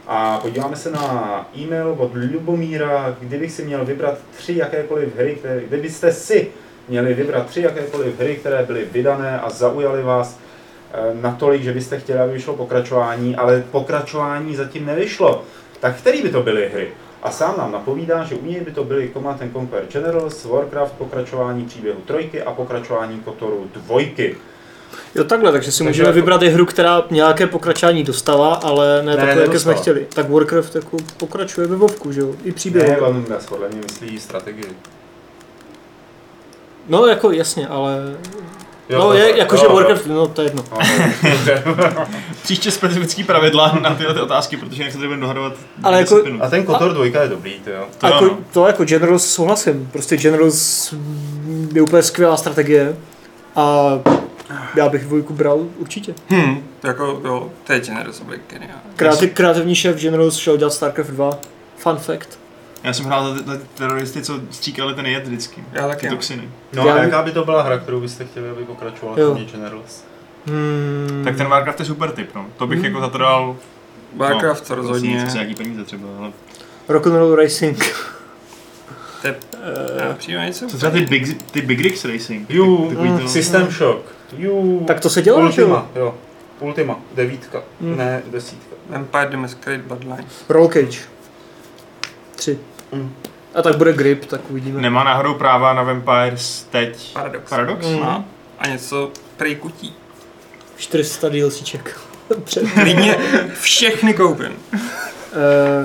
A podíváme se na e-mail od Lubomíra, kdybych si měl vybrat tři jakékoliv hry, které, kdybyste si měli vybrat tři jakékoliv hry, které byly vydané a zaujaly vás, natolik, že byste chtěli, aby vyšlo pokračování, ale pokračování zatím nevyšlo. Tak který by to byly hry? A sám nám napovídá, že u něj by to byly Command and Conquer Generals, Warcraft, pokračování příběhu trojky a pokračování Kotoru dvojky. Jo takhle, takže si takže můžeme jako... vybrat i hru, která nějaké pokračování dostala, ale ne, ne takové, jaké jsme chtěli. Tak Warcraft jako pokračuje ve WoWku, že jo? I příběhu. Ne, on nás podle mě myslí strategii. No jako jasně, ale... Jo, no, je, jakože Warcraft, no to je jedno. Příště specifický pravidla na tyhle ty otázky, protože jak se tady budeme dohadovat jako, a ten Kotor dvojka je dobrý, to jo. To, jako, no. To jako Generals souhlasím, prostě Generals je úplně skvělá strategie a já bych dvojku bral určitě. Hmm, jako jo, to je Generals, byl geniální. Kreativ, kreativní šéf Generals šel dělat StarCraft dva, fun fact. Já jsem hrál za ty teroristy, co stříkali ten jed vždycky. Já taky. Toxiny. No a jaká by to byla hra, kterou byste chtěli, aby pokračovala v Generals? Hmm. Tak ten Warcraft je super tip, no. To bych hmm. jako zatral... Warcraft no, rozhodně. Chce nějaký peníze třeba, ale... Rock'n'Roll Racing. To je... Přijde něco? Co třeba ty Big, ty Big Rigs Racing? Jú, mm. System mm. Shock. Jú. Tak to se dělalo? Ultima, jo. Ultima, devítka. Mm. Ne, desítka. Empire the Masquerade Bloodlines. Roll Cage. Tři. Mm. A tak bude grip, tak uvidíme. Nemá náhodou práva na Vampires teď Paradox? Paradox? Mm. No. A něco prej kutí. čtyři sta DLCček. Klidně všechny koupím.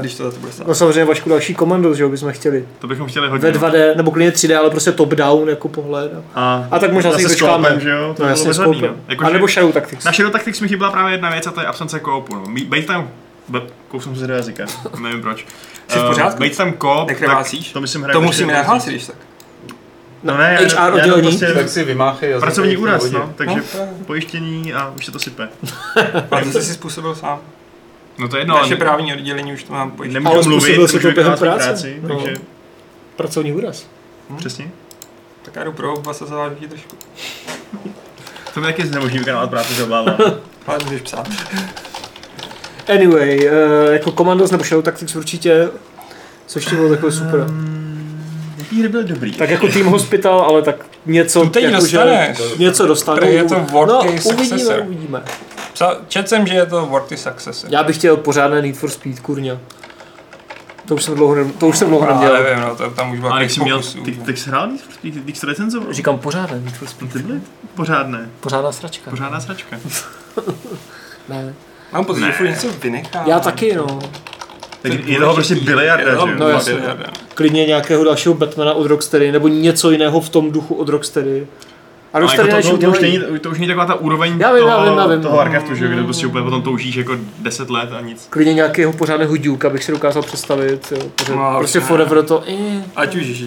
Když to za to bude stát. No samozřejmě Vašku další Commandos, že jo, bychom chtěli. To bychom chtěli hodně. Ve dvě dé, nebo klidně tři dé, ale prostě top down jako pohled. A, a, a tak možná si počkáme. To je jasně skoupem. A nebo Shadow Tactics. Na Shadow Tactics mi chyběla právě jedna věc a to je absence co-opu. No. Bejt tam, kousnu se do jazyka, nevím proč. Uh, Bejt tam kop, to myslím hrajeme. To musíme nahlásit, když tak. No ne, já, H R já prostě, tak si vymáchej. Pracovní úraz, no, takže no. Pojištění a už se to sype. A to jsi si způsobil sám. No to je jedno. Naše právní oddělení už to mám pojištění. Ale způsobil jsi to během práce. Práci, no. Takže... Pracovní úraz. Hm? Přesně. Tak já jdu pro oba se zaváží trošku. To mi taky nemožný vykonávat práci za obávám. Ale můžeš psát. Anyway, uh, jako Commandos nebo Shadow Tactics určitě, což to bylo takové super. Jaký hry byl dobrý. Tak jako Team Hospital, ale tak něco jako, dostaneš. Něco dostaneš. Je to worthy no, successor. Uvidíme, uvidíme. Psa, četl jsem, že je to worthy successor. Já bych chtěl pořádné Need for Speed, kurňa. To už jsem dlouho neměl. To už jsem dlouho neměl. Ale nevím, no, to tam už bylo těch pokusů. Ty jsi hrál Need for Speed? Ty jsi to recenzoval? Říkám pořádné Need for Speed. Ty byly pořádné. Pořádná sračka. Pořádná sračka. Ne. Mám pocit, že furt něco vynechám. Já taky, no. Tak je toho prostě biliarda, že no, jasně. Klidně nějakého dalšího Batmana od Rocksteady, nebo něco jiného v tom duchu od Rocksteady. A ale jako to, to, to, už není, to už není taková ta úroveň já vím, toho, já vím, toho Warcraftu, že? Kde prostě úplně potom toužíš jako deset let a nic. Klidně nějakého pořádného Duke, abych si dokázal představit, jo. Protože no, prostě ne. Forever to... Ať už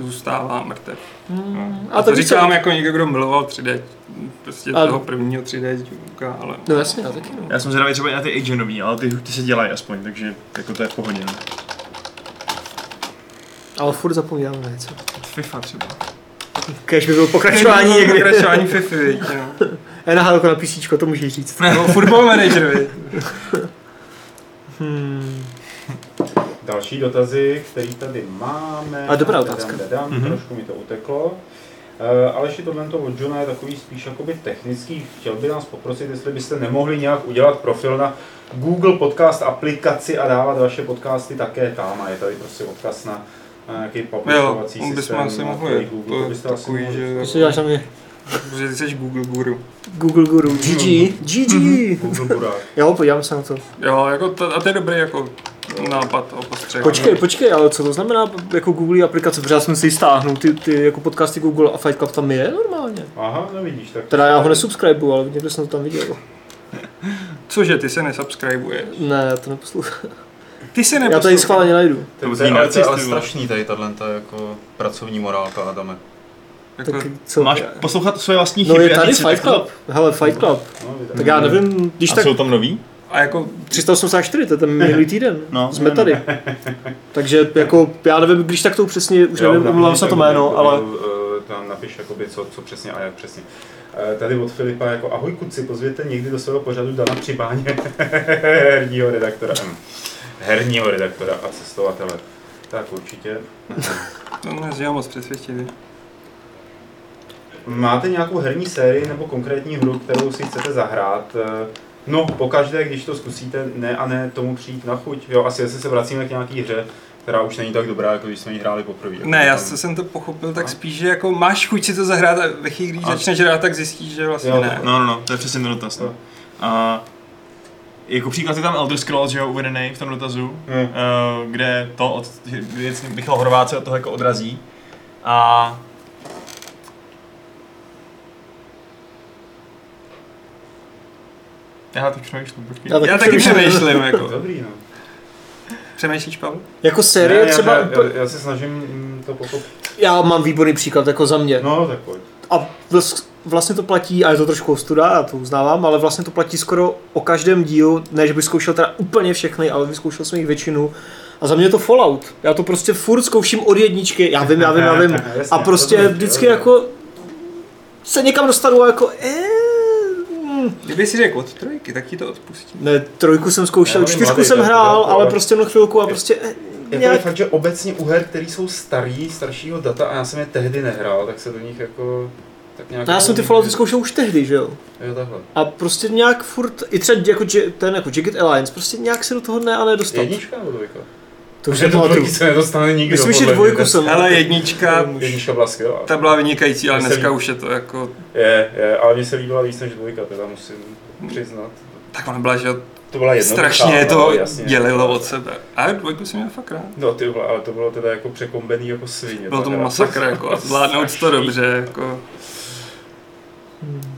zůstává mrtev. Hmm. A, a to říkám se... jako někdo, kdo miloval tři dé, prostě a... toho prvního tři dé Duke, ale... No jasně, já taky. Já jsem zvědavý třeba i na ty Age nový, ale ty, ty se dělají aspoň, takže jako to je v pohodě. Ale furt zapomínám na něco. FIFA třeba. Kéž by bylo pokračování někdy. Pokračování FIFA, viď, no. Já nahálko na písíčko, to můžeš říct. No, Football Manager, viď. Hmm. Další dotazy, který tady máme. A dobrá otázka. Dadám, mm-hmm. Trošku mi to uteklo. Uh, ale ještě tohle od Johna je takový spíš jakoby technický. Chtěl by nás poprosit, jestli byste nemohli nějak udělat profil na Google Podcast aplikaci a dávat vaše podcasty také tam. A je tady prostě odkaz na nějaký publikovací systém. Jo, bychom asi mohli, to je takový, že... To si děláš na mě. Protože ty jsi Google Guru. Google Guru, G G, G G. Google Guru. Jo, podívám se na to. Jo, jako to, a to je dobrý jako nápad o postřeh. Počkej, počkej, ale co to znamená jako Google aplikace? Protože já jsem si ji stáhnul, ty, ty jako podcasty Google a Fight Club tam je normálně. Aha, nevidíš tak. Teda já ho nesubscribuju, ale někdo jsem to tam viděl. Cože, ty se nesubscribuješ? Ne, já to neposlouchám. Ty se neposlouchám. Já tady schválně najdu. To, to je ale strašný tady tato jako pracovní morálka, Adame. Jako tak co? Máš poslouchat svoje vlastní chyby. No je tady Fight Club. To... Hele, Fight Club. No, tak já nevím, když a tak... A jsou tam nový? A jako tři sta osmdesát čtyři, to je ten minulý týden. No, jsme tady. Takže jako já nevím, když tak to přesně, už jo, nevím, umluvám se to jméno, ale... Tam napiš, jakoby, co, co přesně a jak přesně. Tady od Filipa jako ahoj kuci, pozvěte někdy do svého pořadu Dana Přibáně, herního redaktora. Herního redaktora a cestovatele. Tak určitě. To mě zjel moc přesvědčili. Máte nějakou herní sérii nebo konkrétní hru, kterou si chcete zahrát? No, pokaždé, když to zkusíte, ne a ne tomu přijít na chuť. Jo, asi jestli se vracíme k nějaký hře, která už není tak dobrá, jako když jsme ji hráli poprvé. Ne, tam... já jsem to pochopil tak a? Spíš, že jako máš chuť si to zahrát a ve chvíli, když a... začneš hrát, tak zjistíš, že vlastně jo, ne. No, no, no, to je přesně ten dotaz. No. A... Jako příklad je tam Elder Scrolls, že jo, uvedený v tom dotazu, hmm. kde to od Michal Horvát se od toho jako odrazí. A... Já tak přemýšlím, počkej. Já, tak já taky přemýšlím, jako. Dobrý, no. Přemýšlíš, Pavel? Jako série ne, třeba... Já, já, já se snažím to pochopit. Já mám výborný příklad, jako za mě. No, tak pojď. A vlastně to platí, a je to trošku studa, já to uznávám, ale vlastně to platí skoro o každém dílu, ne, že bych zkoušel teda úplně všechny, ale vyzkoušel jsem jich většinu. A za mě je to Fallout. Já to prostě furt zkouším od jedničky, já vím, já vím, já vím. A prostě vždycky jako se někam dostanu a jako... Kdyby si řekl od trojky, tak ti to odpustím. Ne, trojku jsem zkoušel, čtyřku jsem hrál, ale prostě mnou chvilku a prostě... Jako nějak... je fakt, že obecně u her, který jsou starý, staršího data a já jsem je tehdy nehrál, tak se do nich jako... Tak nějak no já jsem ty Fallouty zkoušel už tehdy, že jo? Jo, takhle. A prostě nějak furt, i třeba jako, ten jako Jagged Alliance, prostě nějak se do toho ne a nedostal. Jednička nebo dvojka? To už je to dvojky se nedostane nikdo. Myslím, že dvojku jsem. Ale jednička, jednička blasky, jo. Ta byla vynikající, ale dneska už je to jako... Je, je, ale mně se líbila víc než dvojka, teda musím přiznat. Tak ona byla, že to byla jednoduchá, strašně to jasně, dělilo od sebe. A dvojku jsem měl fakt rád. No ty byla, ale to bylo teda jako překombený jako svině. Bylo to masakr, jako zvládnout to dobře, jako...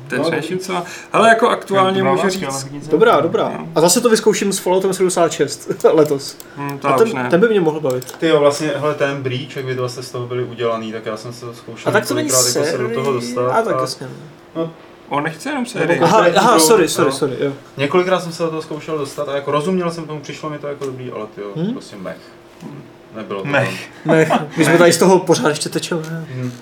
Ten no, třeším, co... Ale jako aktuálně můžu říct... Dobrá, dobrá. A zase to vyzkouším s Falloutem sedmdesát šest letos. Hmm, a ten, ten by mě mohl bavit. Ty jo, vlastně, hele, ten Breach, jak by vlastně z toho byli udělaný, tak já jsem se to zkoušel. A tak to není sérii, jako se do toho dostat, a tak jasně. No. On nechce jenom sérii. Aha, aha sorry, sorry, no. sorry, jo. Několikrát jsem se do toho zkoušel dostat a jako rozuměl jsem tomu, přišlo mi to jako dobrý, ale ty jo, hmm? prostě mech. Hmm. Nebylo to mech. Mech. My jsme tady z toho pořád ještě tečeli. Hmm.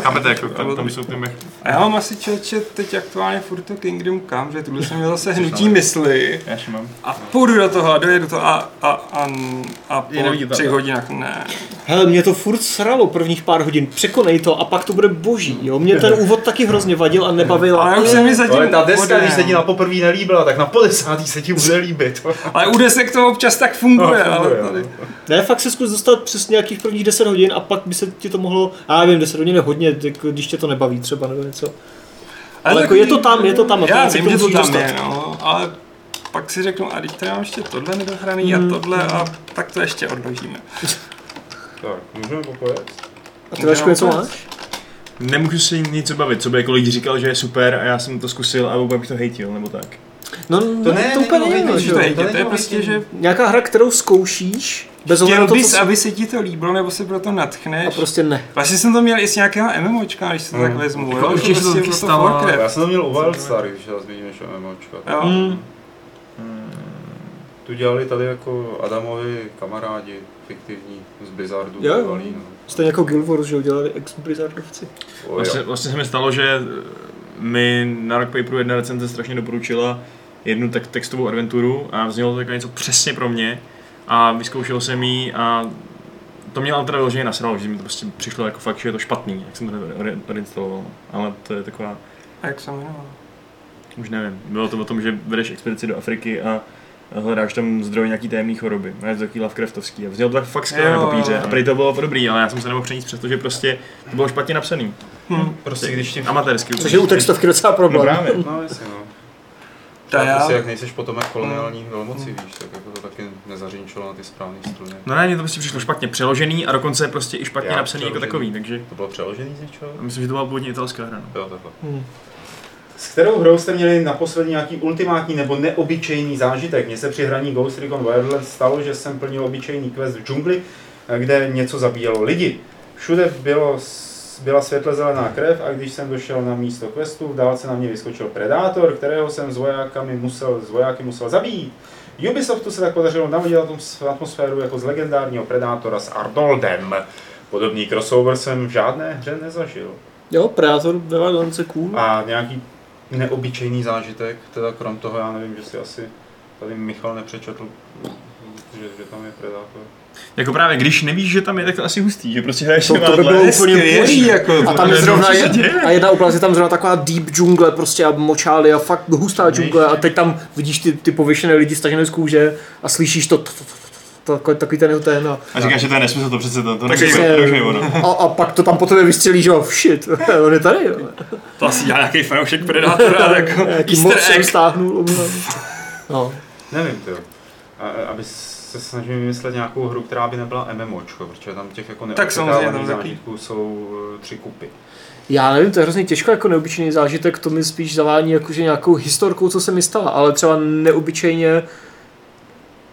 Chápete, jako tam, tam jsou ty mech. A já mám asi člověče teď aktuálně furt to Kingdom Come, že tuhle jsem měl zase hnutí mysli. Já mám. A půjdu do toho a dojedu to a, a, a, a po třech hodinách ne. Hele, mě to furt sralo prvních pár hodin, překonej to a pak to bude boží, jo. Mě ten úvod taky hrozně vadil a nebavil. Ale už se mi zatím... Ale ta deska, když se ti na poprvé nelíbila, tak na podesátý se ti bude líbit. Ale u desek to občas tak funguje. No, funguje ale... Ne, fakt se zkus dostat přes nějakých prvních deset hodin a pak by se ti to mohlo, já nevím, deset hodin je hodně, když tě to nebaví třeba nebo něco. Ale, ale jako je to tam, je to tam. Já vím, že to tam dostat. Je, no, ale pak si řeknu, a teď tady mám ještě tohle nedohraný hmm. a tohle a tak to ještě odložíme. Tak, můžeme pokojet. A ty Vašku něco máš? nemůžu si nic bavit, co by jako lidi říkal, že je super a já jsem to zkusil a vůbec bych to hejtil, nebo tak. No, to ne, to úplně nejde, že jo. To je prostě, že... Nějaká hra, kterou zkoušíš, bez ohledu na to, bys, co... aby se ti to líbilo, nebo se pro to natchneš. A prostě ne. Vlastně jsem to měl i z nějakého MMOčka, když se to mm. tak vezmu, jo. Už jsem to taky stalo. Já jsem to měl u Wildstar, když já zmíním ještě MMOčka. Jo. Tu dělali tady jako Adamovi kamarádi, fiktivní, z Blizzardu. Jo, jste jako Guild Wars, že udělali ex-Blizzardovci. Vlastně, vlastně se mi stalo, že mi na Rock Paperu jedna recenze strašně doporučila jednu tak textovou adventuru a vzniklo to jako něco přesně pro mě a vyzkoušel jsem ji a to mě ale teda vyloženě nasralo, že mi to prostě přišlo jako fakt, že je to špatný, jak jsem to odinstaloval, ale to je taková... A jak jsem jmenoval? Už nevím, bylo to o tom, že vedeš expedici do Afriky a hledáš tam zdroj nějaký tajemný choroby, a je to takový Lovecraftovský a vzniklo to tak fakt skvěle na papíře a prý to bylo dobrý, ale já jsem se nemohl přenést, protože prostě to bylo špatně napsaný. Hmm. Prostě když tím amatérsky. Což je u textovky docela problém. No právě, no jasně no. Ta já... Prostě jak nejseš potom jak koloniální velmoci, hmm. víš, tak jako to taky nezařinčilo na ty správné struně. No ne, mě to prostě přišlo špatně přeložený a dokonce prostě i špatně já, napsaný přeložený. Jako takový, takže... To bylo přeložený z něčeho? Myslím, že to byla původně italská hra, no. Jo, takhle. Hmm. S kterou hrou jste měli naposledy nějaký ultimátní nebo neobyčejný zážitek? Mně se při hraní Ghost Recon Wildlands stalo, že jsem plnil obyčejný quest v džungli, kde něco zabíjelo lidi. Všude bylo Byla světle zelená krev a když jsem došel na místo questu, v dálce na mě vyskočil Predátor, kterého jsem s vojákami musel, s vojáky musel zabít. Ubisoftu se tak podařilo navodit atmosféru jako z legendárního Predátora s Arnoldem. Podobný crossover jsem v žádné hře nezažil. Jo, Predátor byla velice cool. A nějaký neobyčejný zážitek, teda krom toho já nevím, že si asi tady Michal nepřečetl, že, že tam je Predátor. Jako právě, když nevíš, že tam je, tak to asi hustý, že prostě hraješ to, to by bylo úplně boží, jako, a tam je zrovna je, a jedna oblast je tam zrovna taková deep džungle, prostě a močály a fakt hustá džungle a teď tam vidíš ty, ty pověšené lidi stažené z kůže a slyšíš to takový ten ten a... A říkáš, že to je nesmysl, to přece to nežije ono. A pak to tam po tebe vystřelí, že jo, shit, on je tady, jo. To asi dělá nějakej fanoušek Predátora, jako easter egg. Stáhnul, no. Nevím, to jo. Abys se snažím vymyslet nějakou hru, která by nebyla MMOčko, protože tam těch jako neočekávaných zážitků jsou tři kupy. Já nevím, to je hrozně těžko jako neobyčejný zážitek, to mi spíš zavání jakože nějakou historkou, co se mi stala, ale třeba neobyčejně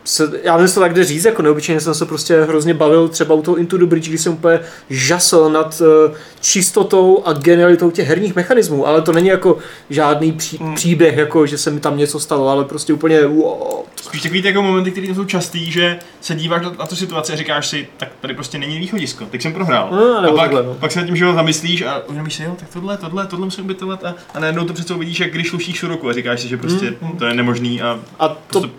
se, já nevím, to tak jde říct, jako neobyčejně jsem se prostě hrozně bavil třeba u toho Into the Breach, když jsem úplně žasl nad uh, čistotou a genialitou těch herních mechanismů, ale to není jako žádný pří, hmm. příběh, jako že se mi tam něco stalo, ale prostě úplně wow. Spíš takový ty jako momenty, které jsou častý, že se díváš na, na tu situaci a říkáš si, tak tady prostě není východisko, tak jsem prohrál. No, a pak, tohle, no. pak se nad tím, že ho zamyslíš a uvědomíš si, jo, tak tohle, tohle, tohle musím ubytovat a, a najednou to přece vidíš, jak když slušíš Sudoku a říkáš si, že prostě hmm. to je nemožný a, a to... prostě...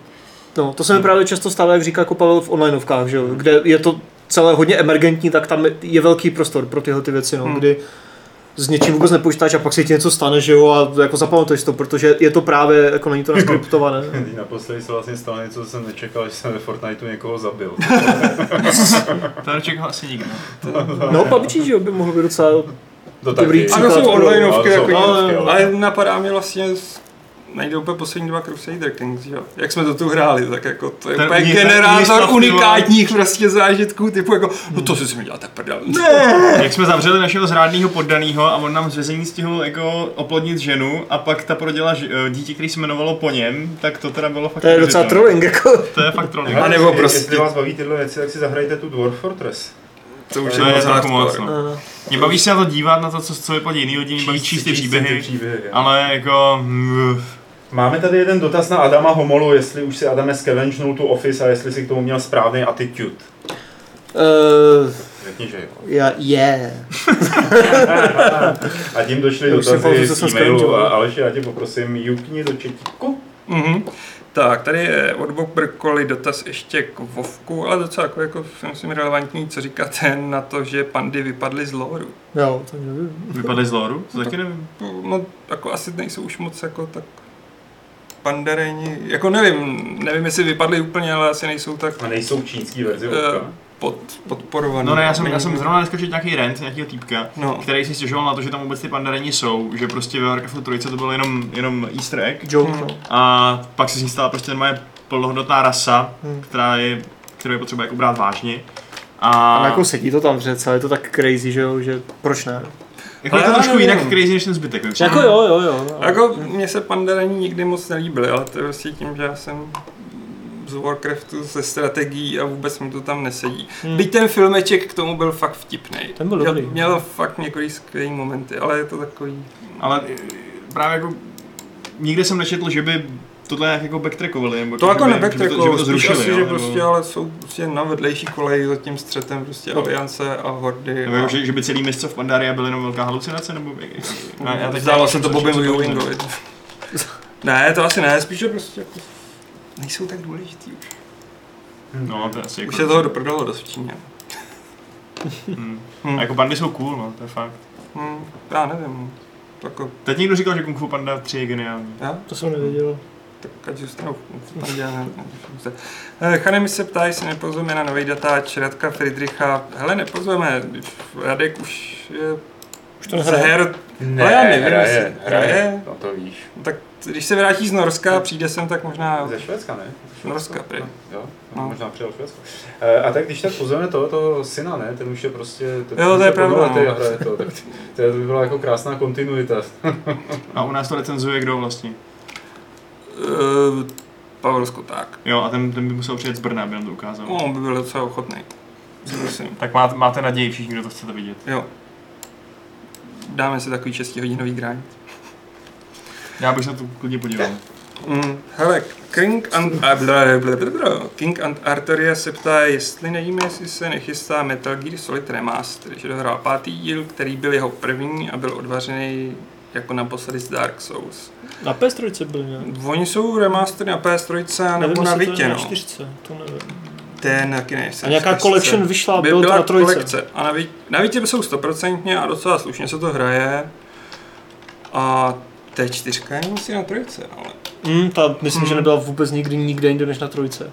No, to se mi právě často stává, jak říká Pavel v onlineovkách, že jo, kde je to celé hodně emergentní, tak tam je velký prostor pro tyhle ty věci, no, hmm. kdy s něčím vůbec nepočítáš a pak se ti něco stane, že jo, a jako zapamatuješ to, protože je to právě, jako není to naskriptované. Naposledy se vlastně stalo něco, co jsem nečekal, že jsem ve Fortniteu někoho zabil. To nečekal asi nikdo. No, babičí, že jo, by mohlo být docela to dobrý příklad. Ano, jsou onlineovky, jako ale, ale napadá mě vlastně... Najde úplně poslední dva Crusader Kings, jo. Jak jsme to tu hráli, tak jako to je ten úplně generátor unikátních prostě zážitků, typu jako, no to si mi dělal tak prdel. Jak jsme zavřeli našeho zrádného poddanýho a on nám z vězení stihl jako oplodnit ženu a pak ta proděla dítě, který se jmenovalo po něm, tak to teda bylo fakt... To je docela trolling, jako. To je fakt trolling. A nebo prostě... Jestli vás baví tyhle věci, tak si zahrajte tu Dwarf Fortress. To už je to moc, no. Mě baví se na to dívat, na to, co, co vypadí jiný lidi, mě baví číst ty příběhy, ale jako... Máme tady jeden dotaz na Adama Homolu, jestli už si Adame scavengnul tu Office a jestli si k tomu měl správný attitude. Uh, Řekni, že jo. Je. A tím došly dotazy z e-mailu, Aleši, já tě poprosím, jukni do četíku. Mm-hmm. Tak, tady je od Bob Brkoli dotaz ještě k Vovku, ale docela jako, jako myslím, relevantní, co říkáte na to, že pandy vypadly z lóru. Jo, to nevím. Vypadly z lóru? To taky nevím. No, jako asi nejsou už moc jako tak... Pandereni, jako nevím, nevím jestli vypadly úplně, ale asi nejsou tak... A nejsou čínský verzi Vovka? Pod, podporovaný. No ne, já jsem, já jsem zrovna dneska četl nějaký rant, nějakýho týpka, no. který si stěžoval na to, že tam vůbec ty pandereni jsou, že prostě ve Warcraftu tři to bylo jenom, jenom easter egg. Joke. Hmm. A pak se z ní stala prostě moje plnohodnotná rasa, hmm. která je, kterou je potřeba jako brát vážně. A, a jako sedí to tam, že celé je to tak crazy, že jo, že proč ne? Jako je to trošku nevím. Jinak crazy než ten zbytek. Nevím. Jako jo, jo, jo. jo. Jako mně se panderaní nikdy moc nelíbily, ale to je vlastně tím, že já jsem z Warcraftu se strategií a vůbec mi to tam nesedí. Hmm. Byť ten filmeček k tomu byl fakt vtipný. Ten byl dobrý. Měl fakt několik skvělý momenty, ale je to takový... Ale právě jako nikde jsem nečetl, že by tohle jak jako backtrackovali, nebo to jako nebacktrackovali, to, to spíš asi, jo, že nebo... prostě, ale jsou prostě na vedlejší koleji za tím střetem prostě no. Aliance a hordy. Nebo a... Že, že by celý město v Pandarii byly jenom velká halucinace, nebo... Vzdálo se to Bobby Ewingovi. Ne, to asi ne, spíš, že prostě jako... nejsou tak důležitý už. No, to asi jako... Už se toho doprdalo dost v Číně. hmm. Hmm. A jako bandy jsou cool, no, to je fakt. Hmm. Já nevím. Jako... Teď někdo říkal, že Kung Fu Panda tři je geniální. Já? To jsem nevěděl. Tak ať zůstanu, pan děláme. Chane mi se ptá, jestli nepozveme na nový datáč Radka Friedricha. Hele, nepozveme, Radek už je... Už to hraje? Her... Ne, ale já nevím, hraje, hraje, hraje. No to víš. No, tak když se vrátí z Norska a přijde sem, tak možná... Ze Švédska, ne? Z Norska, prý. Jo, no. Možná přijel Švédsko. E, a tak když tak pozveme toho, toho syna, ne? Ten už je prostě... Ten jo, to je pravda. No. Hraje to, tak to by byla jako krásná kontinuita. A u nás to recenzuje kdo vlastně? Uh, Pavel Skoták. Jo, a ten, ten by musel přijet z Brna, aby nám to ukázal. No, on by byl docela ochotný. Tak má, máte naději všichni, kdo to chcete vidět. Jo. Dáme si takový šestihodinový grind. Já bych se na to klidně podíval. Mm, hele, King and, King and Arteria se ptá, jestli nevíme, jestli se nechystá Metal Gear Solid Remaster, že dohrál pátý díl, který byl jeho první a byl odvařený jako naposledy z Dark Souls. Na P S tři byly nějaké? Oni jsou remastery na P S tři nebo na Vitě, no. Na čtyřce, to nevím. Ten taky nejsem. A nějaká collection vyšla, byl byla to na trojce. Kolekce. A na, Vít, na Vitě jsou stoprocentně a docela slušně se to hraje. A T čtyři je musí na trojce, ale... Mm, ta myslím, mm. že nebyla vůbec nikdy nikde jinde než na trojce.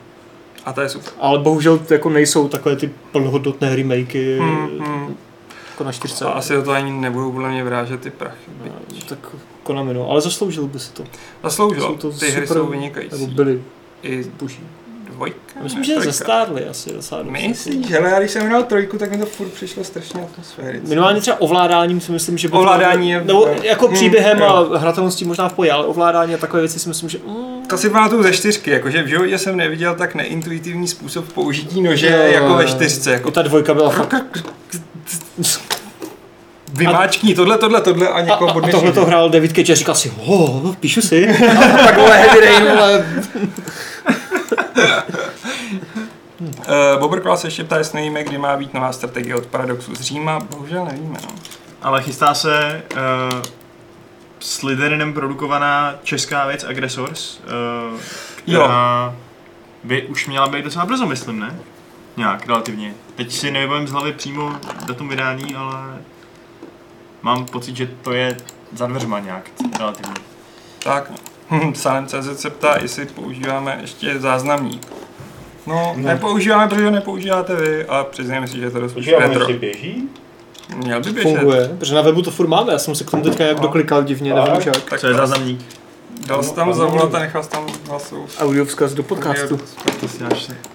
A ta je super. Ale bohužel jako nejsou takové ty plnohodnotné remakey. Mm, mm. Jako na čtyřce. A asi do toho ani nebudou podle mě vrážet ty prachy. No, tak Konami, no, ale zasloužil by si to. Zasloužil, ty super, hry jsou vynikající. Nebo byly. I boží. Dvojka? Myslím, že zastárli asi. Myslíš, ale já když jsem hrál trojku, tak mi to furt přišlo strašně atmosféricky. Minimálně třeba ovládáním si myslím, že... Ovládání je... Nebo jako příběhem mm, a hratelností možná v poji, ale ovládání a takové věci si myslím, že... Mm. To si pamatuju ze čtyřky, jakože v životě jsem neviděl tak neintuitivní způsob použití nože je, jako ve čtyřce. Jako... I ta dvojka byla... Vymáčkní tohle, tohle, tohle a někoho podměšení. A tohle to hrál David Cage a říkal si, ho, píšu si. uh, Bobr Klas ještě ptá, jestli nevíme, kdy má být nová strategie od Paradoxu z Říma. Bohužel nevíme, no. Ale chystá se uh, s Slytherinem produkovaná česká věc Agresors, uh, která jo. by už měla být docela brzo, myslím, ne? Nějak, relativně. Teď si nevybavím z hlavy přímo datum vydání, ale mám pocit, že to je za dveřma nějak, relativně. Tak. Sálem tečka cé zet se ptá, jestli používáme ještě záznamník. No, no. nepoužíváme, protože nepoužíváte vy a přiznajme si, že to dost retro. Běží? Měl by běžet. Funguje, protože na webu to furt máme, já jsem se k tomu teďka jak doklikal divně, a nevím jak. Tak co je záznamník? Dal jsi tam zavolat a nechal jsi tam hlasovat. Audio vzkaz do podcastu.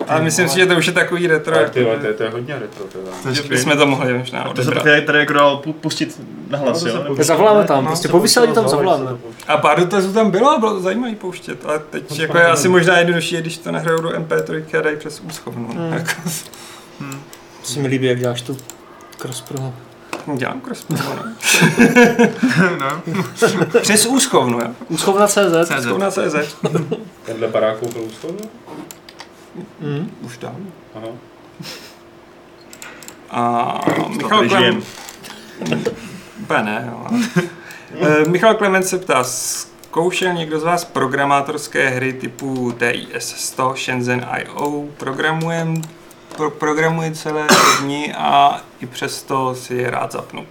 Ale myslím si, že to už je takový retro. To je, to je hodně retro. Že bychom to mohli možná odebrat. To se tady jako pustit na hlas, jo? Zavoláme tam, prostě po vysílání tam zavoláme. A pár dotazů tam bylo a bylo to zajímavý pouštět. Ale teď jako je asi možná jednodušší, když to nahrajou do em pé tři a dají přes úschovnu. To si mi líbí, jak děláš tu crosspromo. Dělám crosspromo, no. no. Přes úschovnu, jo. Úschovna tečka cé zet. Úschovna tečka cé zet. Tenhle barák koupil úschovnu? Mm. Už dám. Aha. A Michal Klemen... Úplně ne, ale... e, Michal Klemen se ptá, zkoušel někdo z vás programátorské hry typu T I S sto, Shenzhen I O, programujem... Pro, programuji celé dny a i přesto si je rád zapnu.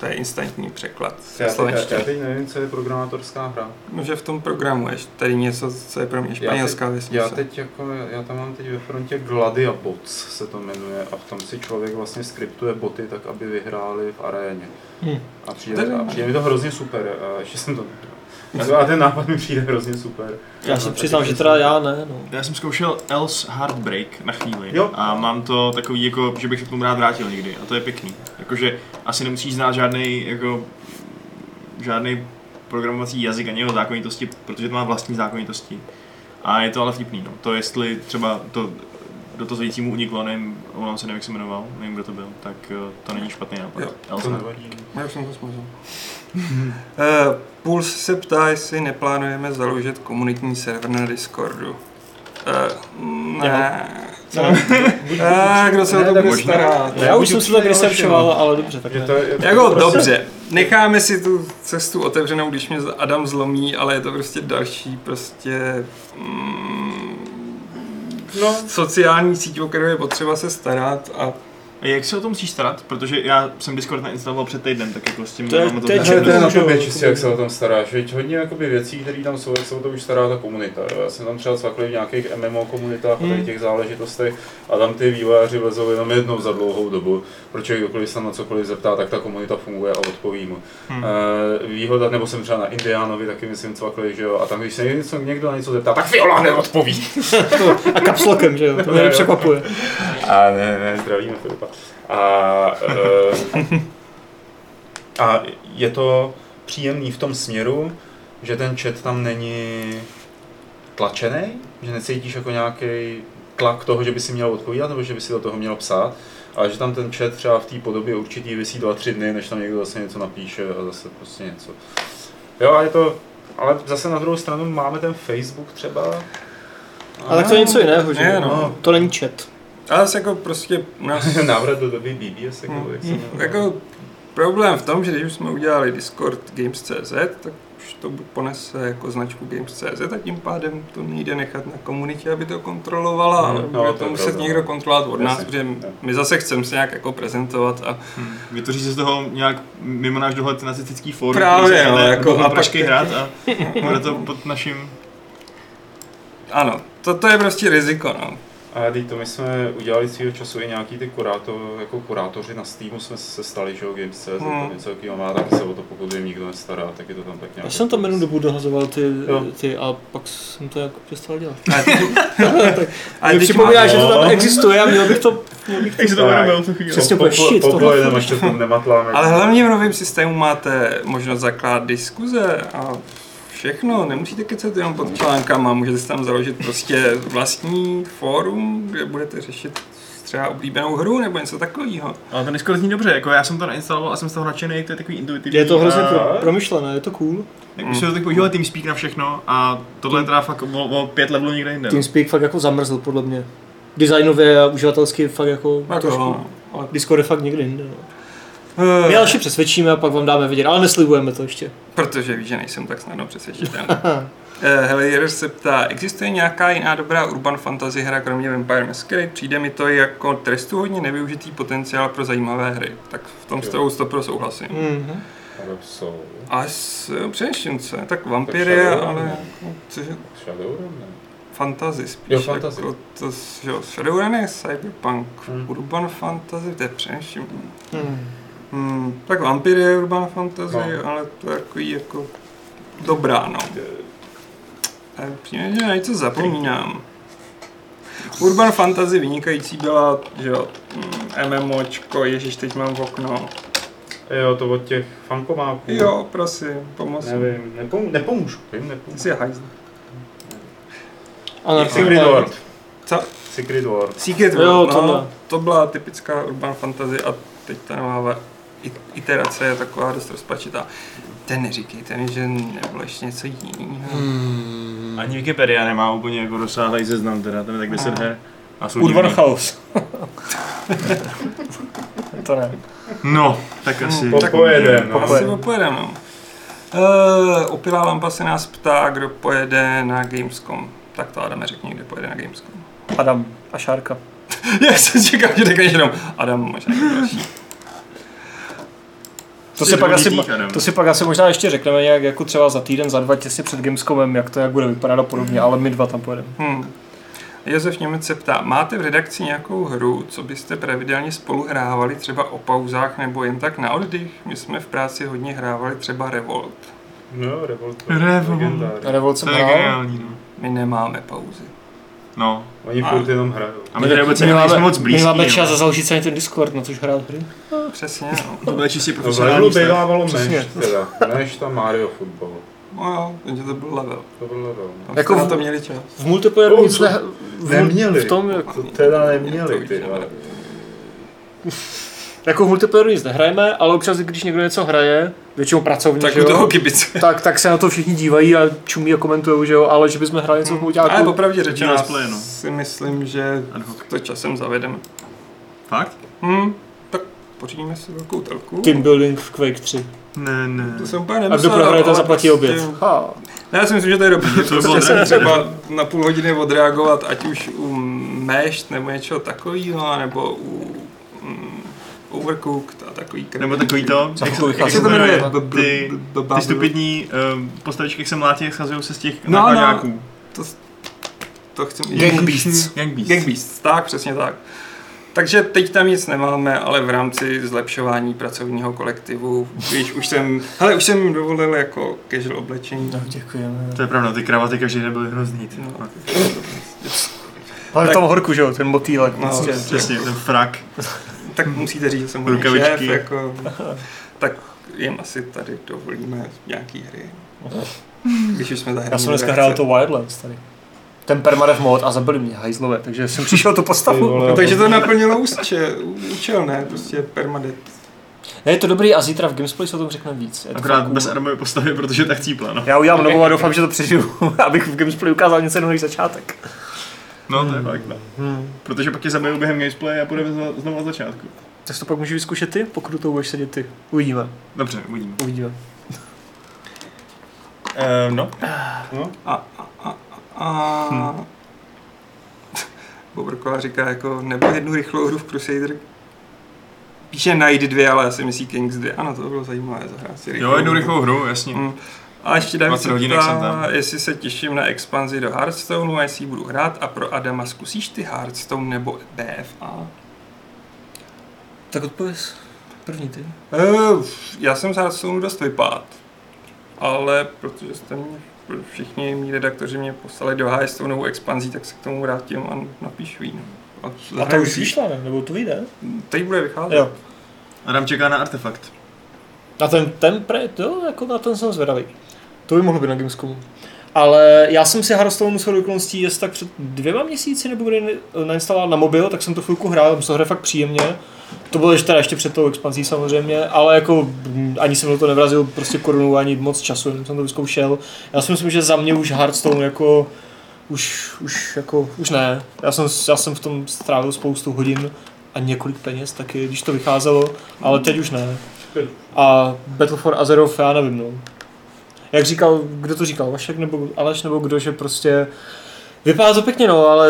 To je instantní překlad. Já, já teď nevím, co je programátorská hra. No, že v tom programuješ. Tady něco, co je pro mě španělská vesnice. Já teď jako, já tam mám teď ve frontě Gladiabots se to jmenuje a v tom si člověk vlastně skriptuje boty tak, aby vyhráli v aréně. Hmm. A přijde, a přijde mi to hrozně super. A ještě jsem to... A ten nápad mi přijde hrozně super. Já se no, přiznám, že teda já ne. No. Já jsem zkoušel Else Heartbreak na chvíli jo. A mám to takový, jako, že bych se k tomu rád vrátil někdy a to je pěkný. Jakože asi nemusíš znát žádnej, jako, žádnej programovací jazyk ani jeho zákonitosti, protože to má vlastní zákonitosti. A je to ale vtipný, no. To jestli třeba to do toho zvědícímu uniklo, nevím, on se nevím, jak se jmenoval, nevím, kdo to byl, tak to není špatný nápad. Else Heartbreak. Já jsem to smazal. uh, Puls se ptá, jestli neplánujeme založit komunitní server na Discordu. Uh, ne. No. A, kdo se o to bude starat? Já už jsem se tak researchoval, ale dobře, tak ne. Jako dobře, necháme si tu cestu otevřenou, když mě Adam zlomí, ale je to prostě další prostě... Mm, no. Sociální síť, o kterou je potřeba se starat a... A jak se o tom musíš starat? Protože já jsem Discord nainstaloval před týdnem, tak jako s tím mám to... Teď je na tobě čistě, jak se o tom staráš, veď hodně jakoby věcí, které tam jsou, jak se o to už stará ta komunita, jo? Já jsem tam třeba cvakl v nějakých M M O komunitách hmm. a těch záležitostech a tam ty vývojáři vlezou jenom jednou za dlouhou dobu, protože kdokoliv se na cokoliv zeptá, tak ta komunita funguje a odpoví mu. Hmm. E, výhoda, nebo jsem třeba na Indiánovi, taky myslím cvakl, že jo, a tam když se něco, někdo na něco zeptá, tak Viola neodpoví. A kapslokem, že jo, to mě překvapuje. A ne, ne, zdravíme Filipa. A, e, a je to příjemný v tom směru, že ten chat tam není tlačený, že necítíš jako nějaký tlak toho, že by si měl odpovídat nebo že by si do toho měl psát, ale že tam ten chat třeba v té podobě určitý visí dva, tři dny, než tam někdo zase něco napíše a zase prostě něco. Jo, a je to, ale zase na druhou stranu máme ten Facebook třeba. A, ale tak to je něco jiného, že ne, no. To není chat. Ale zase jako prostě nás... návrat do doby B B S, jako, hmm. jak se hmm. jako problém v tom, že když jsme udělali Discord Games tečka cé zet, tak už to ponese jako značku Games tečka cé zet a tím pádem to nejde nechat na komunitě, aby to kontrolovala, ale no, bude to, to muset někdo kontrolovat od nás, protože my zase chceme se nějak jako prezentovat a... Hmm. Vytvoří se z toho nějak mimo náš dohled nacistický fórum, právě, no, jako a prašky te... hrát a bude to pod naším... Ano, to, to je prostě riziko, no. A teď to my jsme udělali svýho času i nějaký ty kurátor, jako kurátoři na Steamu jsme se stali, že jo, Games tečka cé zet, hmm. něco takového má, taky se o to pokud jim nikdo nestará, tak je to tam tak nějak... Já jsem tam jednu dobu dohazoval ty, ty a pak jsem to jako přestal dělat. A ty připomínáš, že to tam existuje a měl bych to... Přesně bude šit tohle. Ale hlavně v novém systému máte možnost zakládat diskuze a... Všechno, nemusíte kecat jenom pod článkama, můžete si tam založit prostě vlastní fórum, kde budete řešit třeba oblíbenou hru nebo něco takového. Ale to Discord zní dobře, jako já jsem to nainstaloval a jsem z toho nadšený, jak to je takový intuitivní. Je to hrozně a... pro, promyšlené, je to cool. Jak už se to tak používal TeamSpeak na všechno a tohle je teda fakt o, o pět levelů někde jinde. TeamSpeak fakt jako zamrzl podle mě. Designově a uživatelsky fakt jako a trošku. A Discord je fakt někde jinde. My další přesvědčíme a pak vám dáme vidět, ale neslibujeme to ještě. Protože víš, že nejsem tak snadno přesvědčitelný. Hele, Jeroš se ptá, existuje nějaká jiná dobrá urban fantasy hra, kromě Vampire Masquerade? Přijde mi to jako trestuhodně nevyužitý potenciál pro zajímavé hry. Tak v tom s tebou sto procent souhlasím. Mm-hmm. A s přeneštěnce, tak vampiry, ale... Shadowrun, ne? Fantasy spíš, jo, jako to, že jo, Shadowrun je cyberpunk, hmm. urban fantasy, to je přeneštěnce. Hmm. Hmm, tak vampir je urban fantasy, no. Ale to je takový jako dobrá, no. Přímě, že na něco zapomínám. Urban fantasy vynikající byla, že jo, MMOčko, ježiš, teď mám v okno. Jo, to od těch fankomáků. Jo, prosím, pomoz. Nevím, nepom- nepomůžu, vím, nepomůžu. Jsi je hajzl. Secret World. Co? Secret World. Secret World, no, to, to byla typická urban fantasy a teď ta nová iterace je taková dost rozpačitá. Ten neříkejte mi, že nebylo ještě něco jiného. Hmm. Ani Wikipedia nemá úplně jako rozsáhlý seznam, teda tam je tak deset her. Urban House. To ne. No, tak asi. Hmm, popojedeme. No. Asi popojedeme. No. Uh, Opilá lampa se nás ptá, kdo pojede na Gamescom. Tak to Adam řekni, kdo pojede na Gamescom. Adam a Šárka. Já jsem čekal, že řekneš jenom Adam, možná další. To si, pak asi, to si pak asi možná ještě řekneme nějak jako třeba za týden, za dva těsně před Gamescomem, jak to jak bude vypadat a podobně, ale my dva tam pojedeme. Hmm. Josef Němec se ptá, máte v redakci nějakou hru, co byste pravidelně spolu hrávali třeba o pauzách nebo jen tak na oddych? My jsme v práci hodně hrávali třeba Revolt. No, Revolt. Revolt. Revolt jsem hrál. My nemáme pauzy. No. Oni furt jenom hrajou. A my tady vůbec nejsme moc blízký. Nemáme čas a založit se na ten Discord, na což hrál hry. No, přesně. To bylo čistě profesionální. To bejvávalo menš teda, než tam Mario fotbal. No jo, to byl level. To byl level. No. Jako v, to měli čas. V multiplayeru nic ne, neměli. V tom jako... To teda neměli ty. Jako v multiplayeru nic nehrajeme, ale občas, když někdo něco hraje, většinou pracovní, tak, toho tak, tak se na to všichni dívají a čumí a komentujou, že jo, ale že bychom hrali něco v multiplayeru. Ale popravdě řečeno, já si myslím, že to časem zavedeme. Fakt? Hmm, tak pořídíme si velkou telku. Team building v Quake tři. Ne, ne. To jsem úplně nemyslel. A kdo prohraje, tam zaplatí oběd. Ne, já si myslím, že to je dobrý. Protože jsem třeba na půl hodiny odreagovat, ať už u Meshed nebo něčeho takového, nebo u um, Overcooked a takový krv. Nebo takový to, jak, to, jak se to jmenuje, ty, ty stupidní um, postavičky, jak se mlátí, jak schazují se z těch no, nákladáků. No, to, to chci mít. Gang Beasts. Gang Beasts, tak, přesně tak. Takže teď tam nic nemáme, ale v rámci zlepšování pracovního kolektivu, víš, už jsem, hele, už jsem dovolil jako casual oblečení. No, děkujeme. To je pravda, ty kravaty každý den byly hrozný. No. Ale tak, tam horku, že jo, ten motýlek. No, prostě, přesně, ten frak. Tak musíte říct, že jsem hodně šéf, jako, tak jim asi tady dovolíme nějaký hry. Když už jsme zahrali. Já jsem dneska hrál to Wildlands tady. Ten permadeath mod a zabili mě hajzlové, takže jsem přišel tu postavu. No, takže to naplnilo ústče, účel, ne? Prostě permadeath. Ne, je to dobrý a zítra v Gamesplay se o tom řekneme víc. Akorát bez armové postavy, protože tak cípla, no. Já udělám novou a doufám, že to přežiju, abych v Gamesplay ukázal něco jiného než začátek. No, to je fakt, no. Hmm. Protože pak je zabiju během Gameplay a půjdeme znovu od začátku. Tak to pak můžu vyzkoušet ty, pokud to budeš sedět ty. Uvidíme. Dobře, uvidíme. Uvidíme. Ehm, no. No. A, a, a. A hmm. Bobrková říká jako, nebo jednu rychlou hru v Crusader. Píše najdi dvě, ale asi myslí Kings dvě. Ano, to bylo zajímavé zahrát si rychlou. Jo, jednu rychlou hru, jasně. Hmm. A ještě dám se ptá, jestli se těším na expanzi do Hearthstone, a jestli budu hrát. A pro Adama, zkusíš ty Hearthstone nebo B F A? Tak odpověz. První ty. Uh, já jsem z Hearthstone dost vypad. Ale protože jste mě... Všichni mý redaktoři mě poslali do háje s tou novou expanzí, tak se k tomu vrátím a napíšu jí. A, a to už vyšla, ne? Nebo to vyjde? Teď bude vycházet. Jo. Adam čeká na Artefakt. Na ten, ten pre, jo, jako na ten jsem zvědavý. To by mohlo být na Gamescomu. Ale já jsem si Hearthstone shodou okolností jest tak před dvěma měsíci, nebo bude nainstaloval na mobil, tak jsem to chvilku hrál, to hraje fakt příjemně. To bylo ještě, teda ještě před tou expanzí samozřejmě, ale jako ani jsem do toho nevrazil prostě korunu, ani moc času, jenom jsem to vyzkoušel. Já si myslím, že za mě už Hearthstone jako, už, už jako, už ne. Já jsem, já jsem v tom strávil spoustu hodin a několik peněz taky, když to vycházelo, ale teď už ne. A Battle for Azeroth, já nevím, no. Jak říkal, kdo to říkal, Vašek nebo Aleš nebo kdo, že prostě vypadá to pěkně, no, ale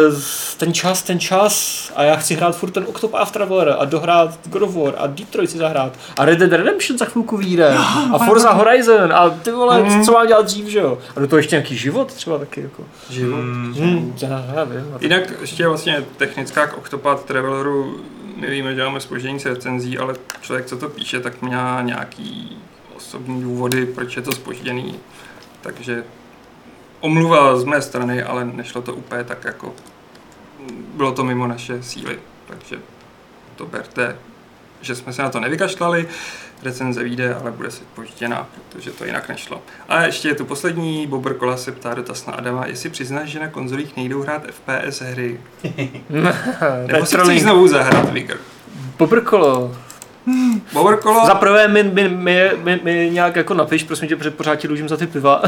ten čas, ten čas a já chci hrát furt ten Octopath Traveler a dohrát God of War a Detroit si zahrát a Red Dead Redemption za chvilku vyjde a Forza Horizon a ty vole, mm. co mám dělat dřív, že jo? A do toho ještě nějaký život třeba taky, jako. Život? Mm. Mm. Já, já vím. Jinak ještě vlastně technická k Octopath Traveleru, my víme, že máme zpoždění s recenzí, ale člověk, co to píše, tak měl nějaký osobní důvody, proč je to zpožděný, takže omluva z mé strany, ale nešlo to úplně tak jako, bylo to mimo naše síly, takže to berte, že jsme se na to nevykašlali, recenze vyjde, ale bude se požděná, protože to jinak nešlo. A ještě je tu poslední, Bobr Kola se ptá dotaz na Adama, jestli přiznáš, že na konzolích nejdou hrát F P S hry, nebo si chceš znovu zahrát Vigor. Bobr Kolo. Hmm. Za prvé mi, mi, mi, mi, mi nějak jako napiš, prosím tě, protože pořád ti dlužím za ty piva.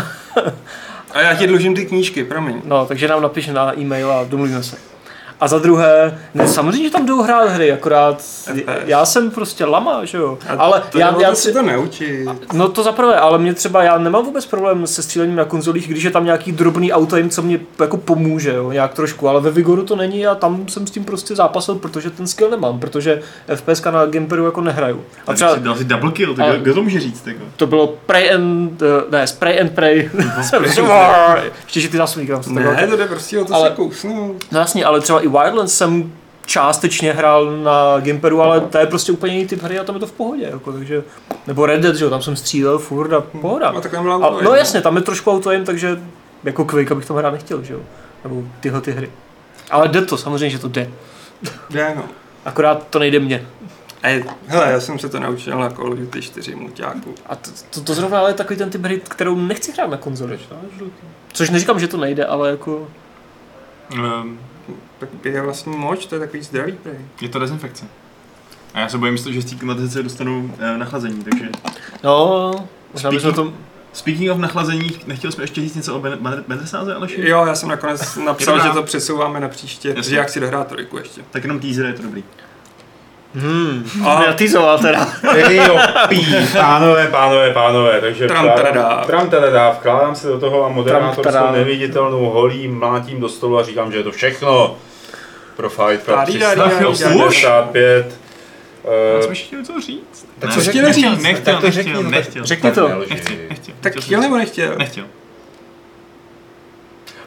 A já ti dlužím ty knížky, promiň. No, takže nám napiš na e-mail a domluvíme se. A za druhé, ne, samozřejmě, že tam jdou hrát hry, akorát já jsem prostě lama, že jo. A ale to já, já si to neučit. No to za prvé, ale mě třeba, já nemám vůbec problém se střílením na konzolích, když je tam nějaký drobný auto, jim co mě jako pomůže, jo, nějak trošku, ale ve Vigoru to není a tam jsem s tím prostě zápasil, protože ten skill nemám, protože F P S na Gamepadu jako nehraju. A třeba jsi dal si double kill, tak kdo to může říct? Jako? To bylo Pray and, uh, ne, Spray and Pray. Ještě, že ty zásobníky tam se tak. Ne, to jde prostě o to se kousnout. No jasně, ale třeba i Wildlands jsem částečně hrál na Gimperu, ale to je prostě úplně jiný typ hry a tam je to v pohodě. Jako, takže, nebo Red Dead, že jo, tam jsem střílel furt a pohoda. A tak tam byla auto, a, no jasně, tam je trošku auto jim, takže jako Quake bych tam hrát nechtěl, že jo, nebo tyhle ty hry. Ale jde to, samozřejmě, že to jde. Jde, no. Akorát to nejde mně. Ej, hele, já jsem se to naučil na Call of Duty čtyři mulťáku. A to, to, to zrovna ale je takový ten typ hry, kterou nechci hrát na konzoli. Což neříkám, že to nejde, ale jako... Um. Tak je vlastně moč, to je takový zdravý prej. Je to dezinfekce. A já se bojím, že z té klimatizace dostanu e, nachlazení, takže... No, možná bychom to... Speaking of nachlazeních, nechtěl jsme ještě říct něco o Bandersáze, Aleši? Jo, já jsem nakonec napsal, že to přesouváme na příště, protože jak si dohrát trojku ještě. Tak jenom teaser, je to dobrý. Hmm, a já teasoval teda. Jo, pí, pánové, pánové, pánové, takže... Tram teda. Tram teda, vkládám se do toho a moderátorskou neviditelnou holí mlátím do stolu a říkám, že je to všechno. Pro Fight Club tři sta sedmdesát pět. Já jsem ještě něco říct. Tak co chtěl říct? Nechtěl, nechtěl, nechtěl. Řekni to. Tak chtěl nebo nechtěl? Nechtěl.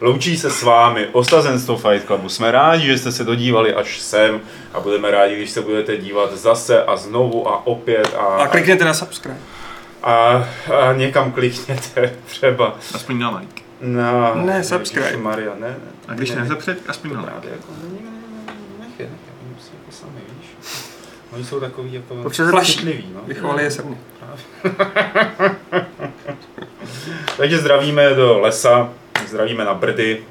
Loučí se s vámi osazenstvo Fight Clubu. Jsme rádi, že jste se dodívali až sem a budeme rádi, když se budete dívat zase a znovu a opět. A, a klikněte na subscribe. A, a někam klikněte třeba. Aspoň na like. No, ne, subscribe. Maria, ne, ne, a když ne, nezapřed, aspoň na like. Nech je, nech je, musí jako sami, víš. Oni jsou takový jako... Flaštlivý, no. Vychovali je sami. Takže zdravíme do lesa. Zdravíme na brdy.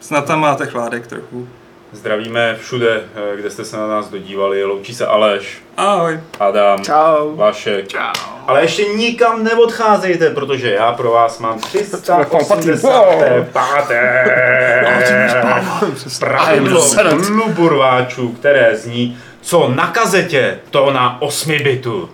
Snad tam máte chládek trochu. Zdravíme všude, kde jste se na nás dodívali. Loučí se Aleš. Ahoj. Adam. Čau. Vašek. Čau. Ale ještě nikam neodcházejte, protože já pro vás mám tři sta osmdesát pět pravidlo klubu rváčů, které zní, co na kazetě, to na osmi bitu.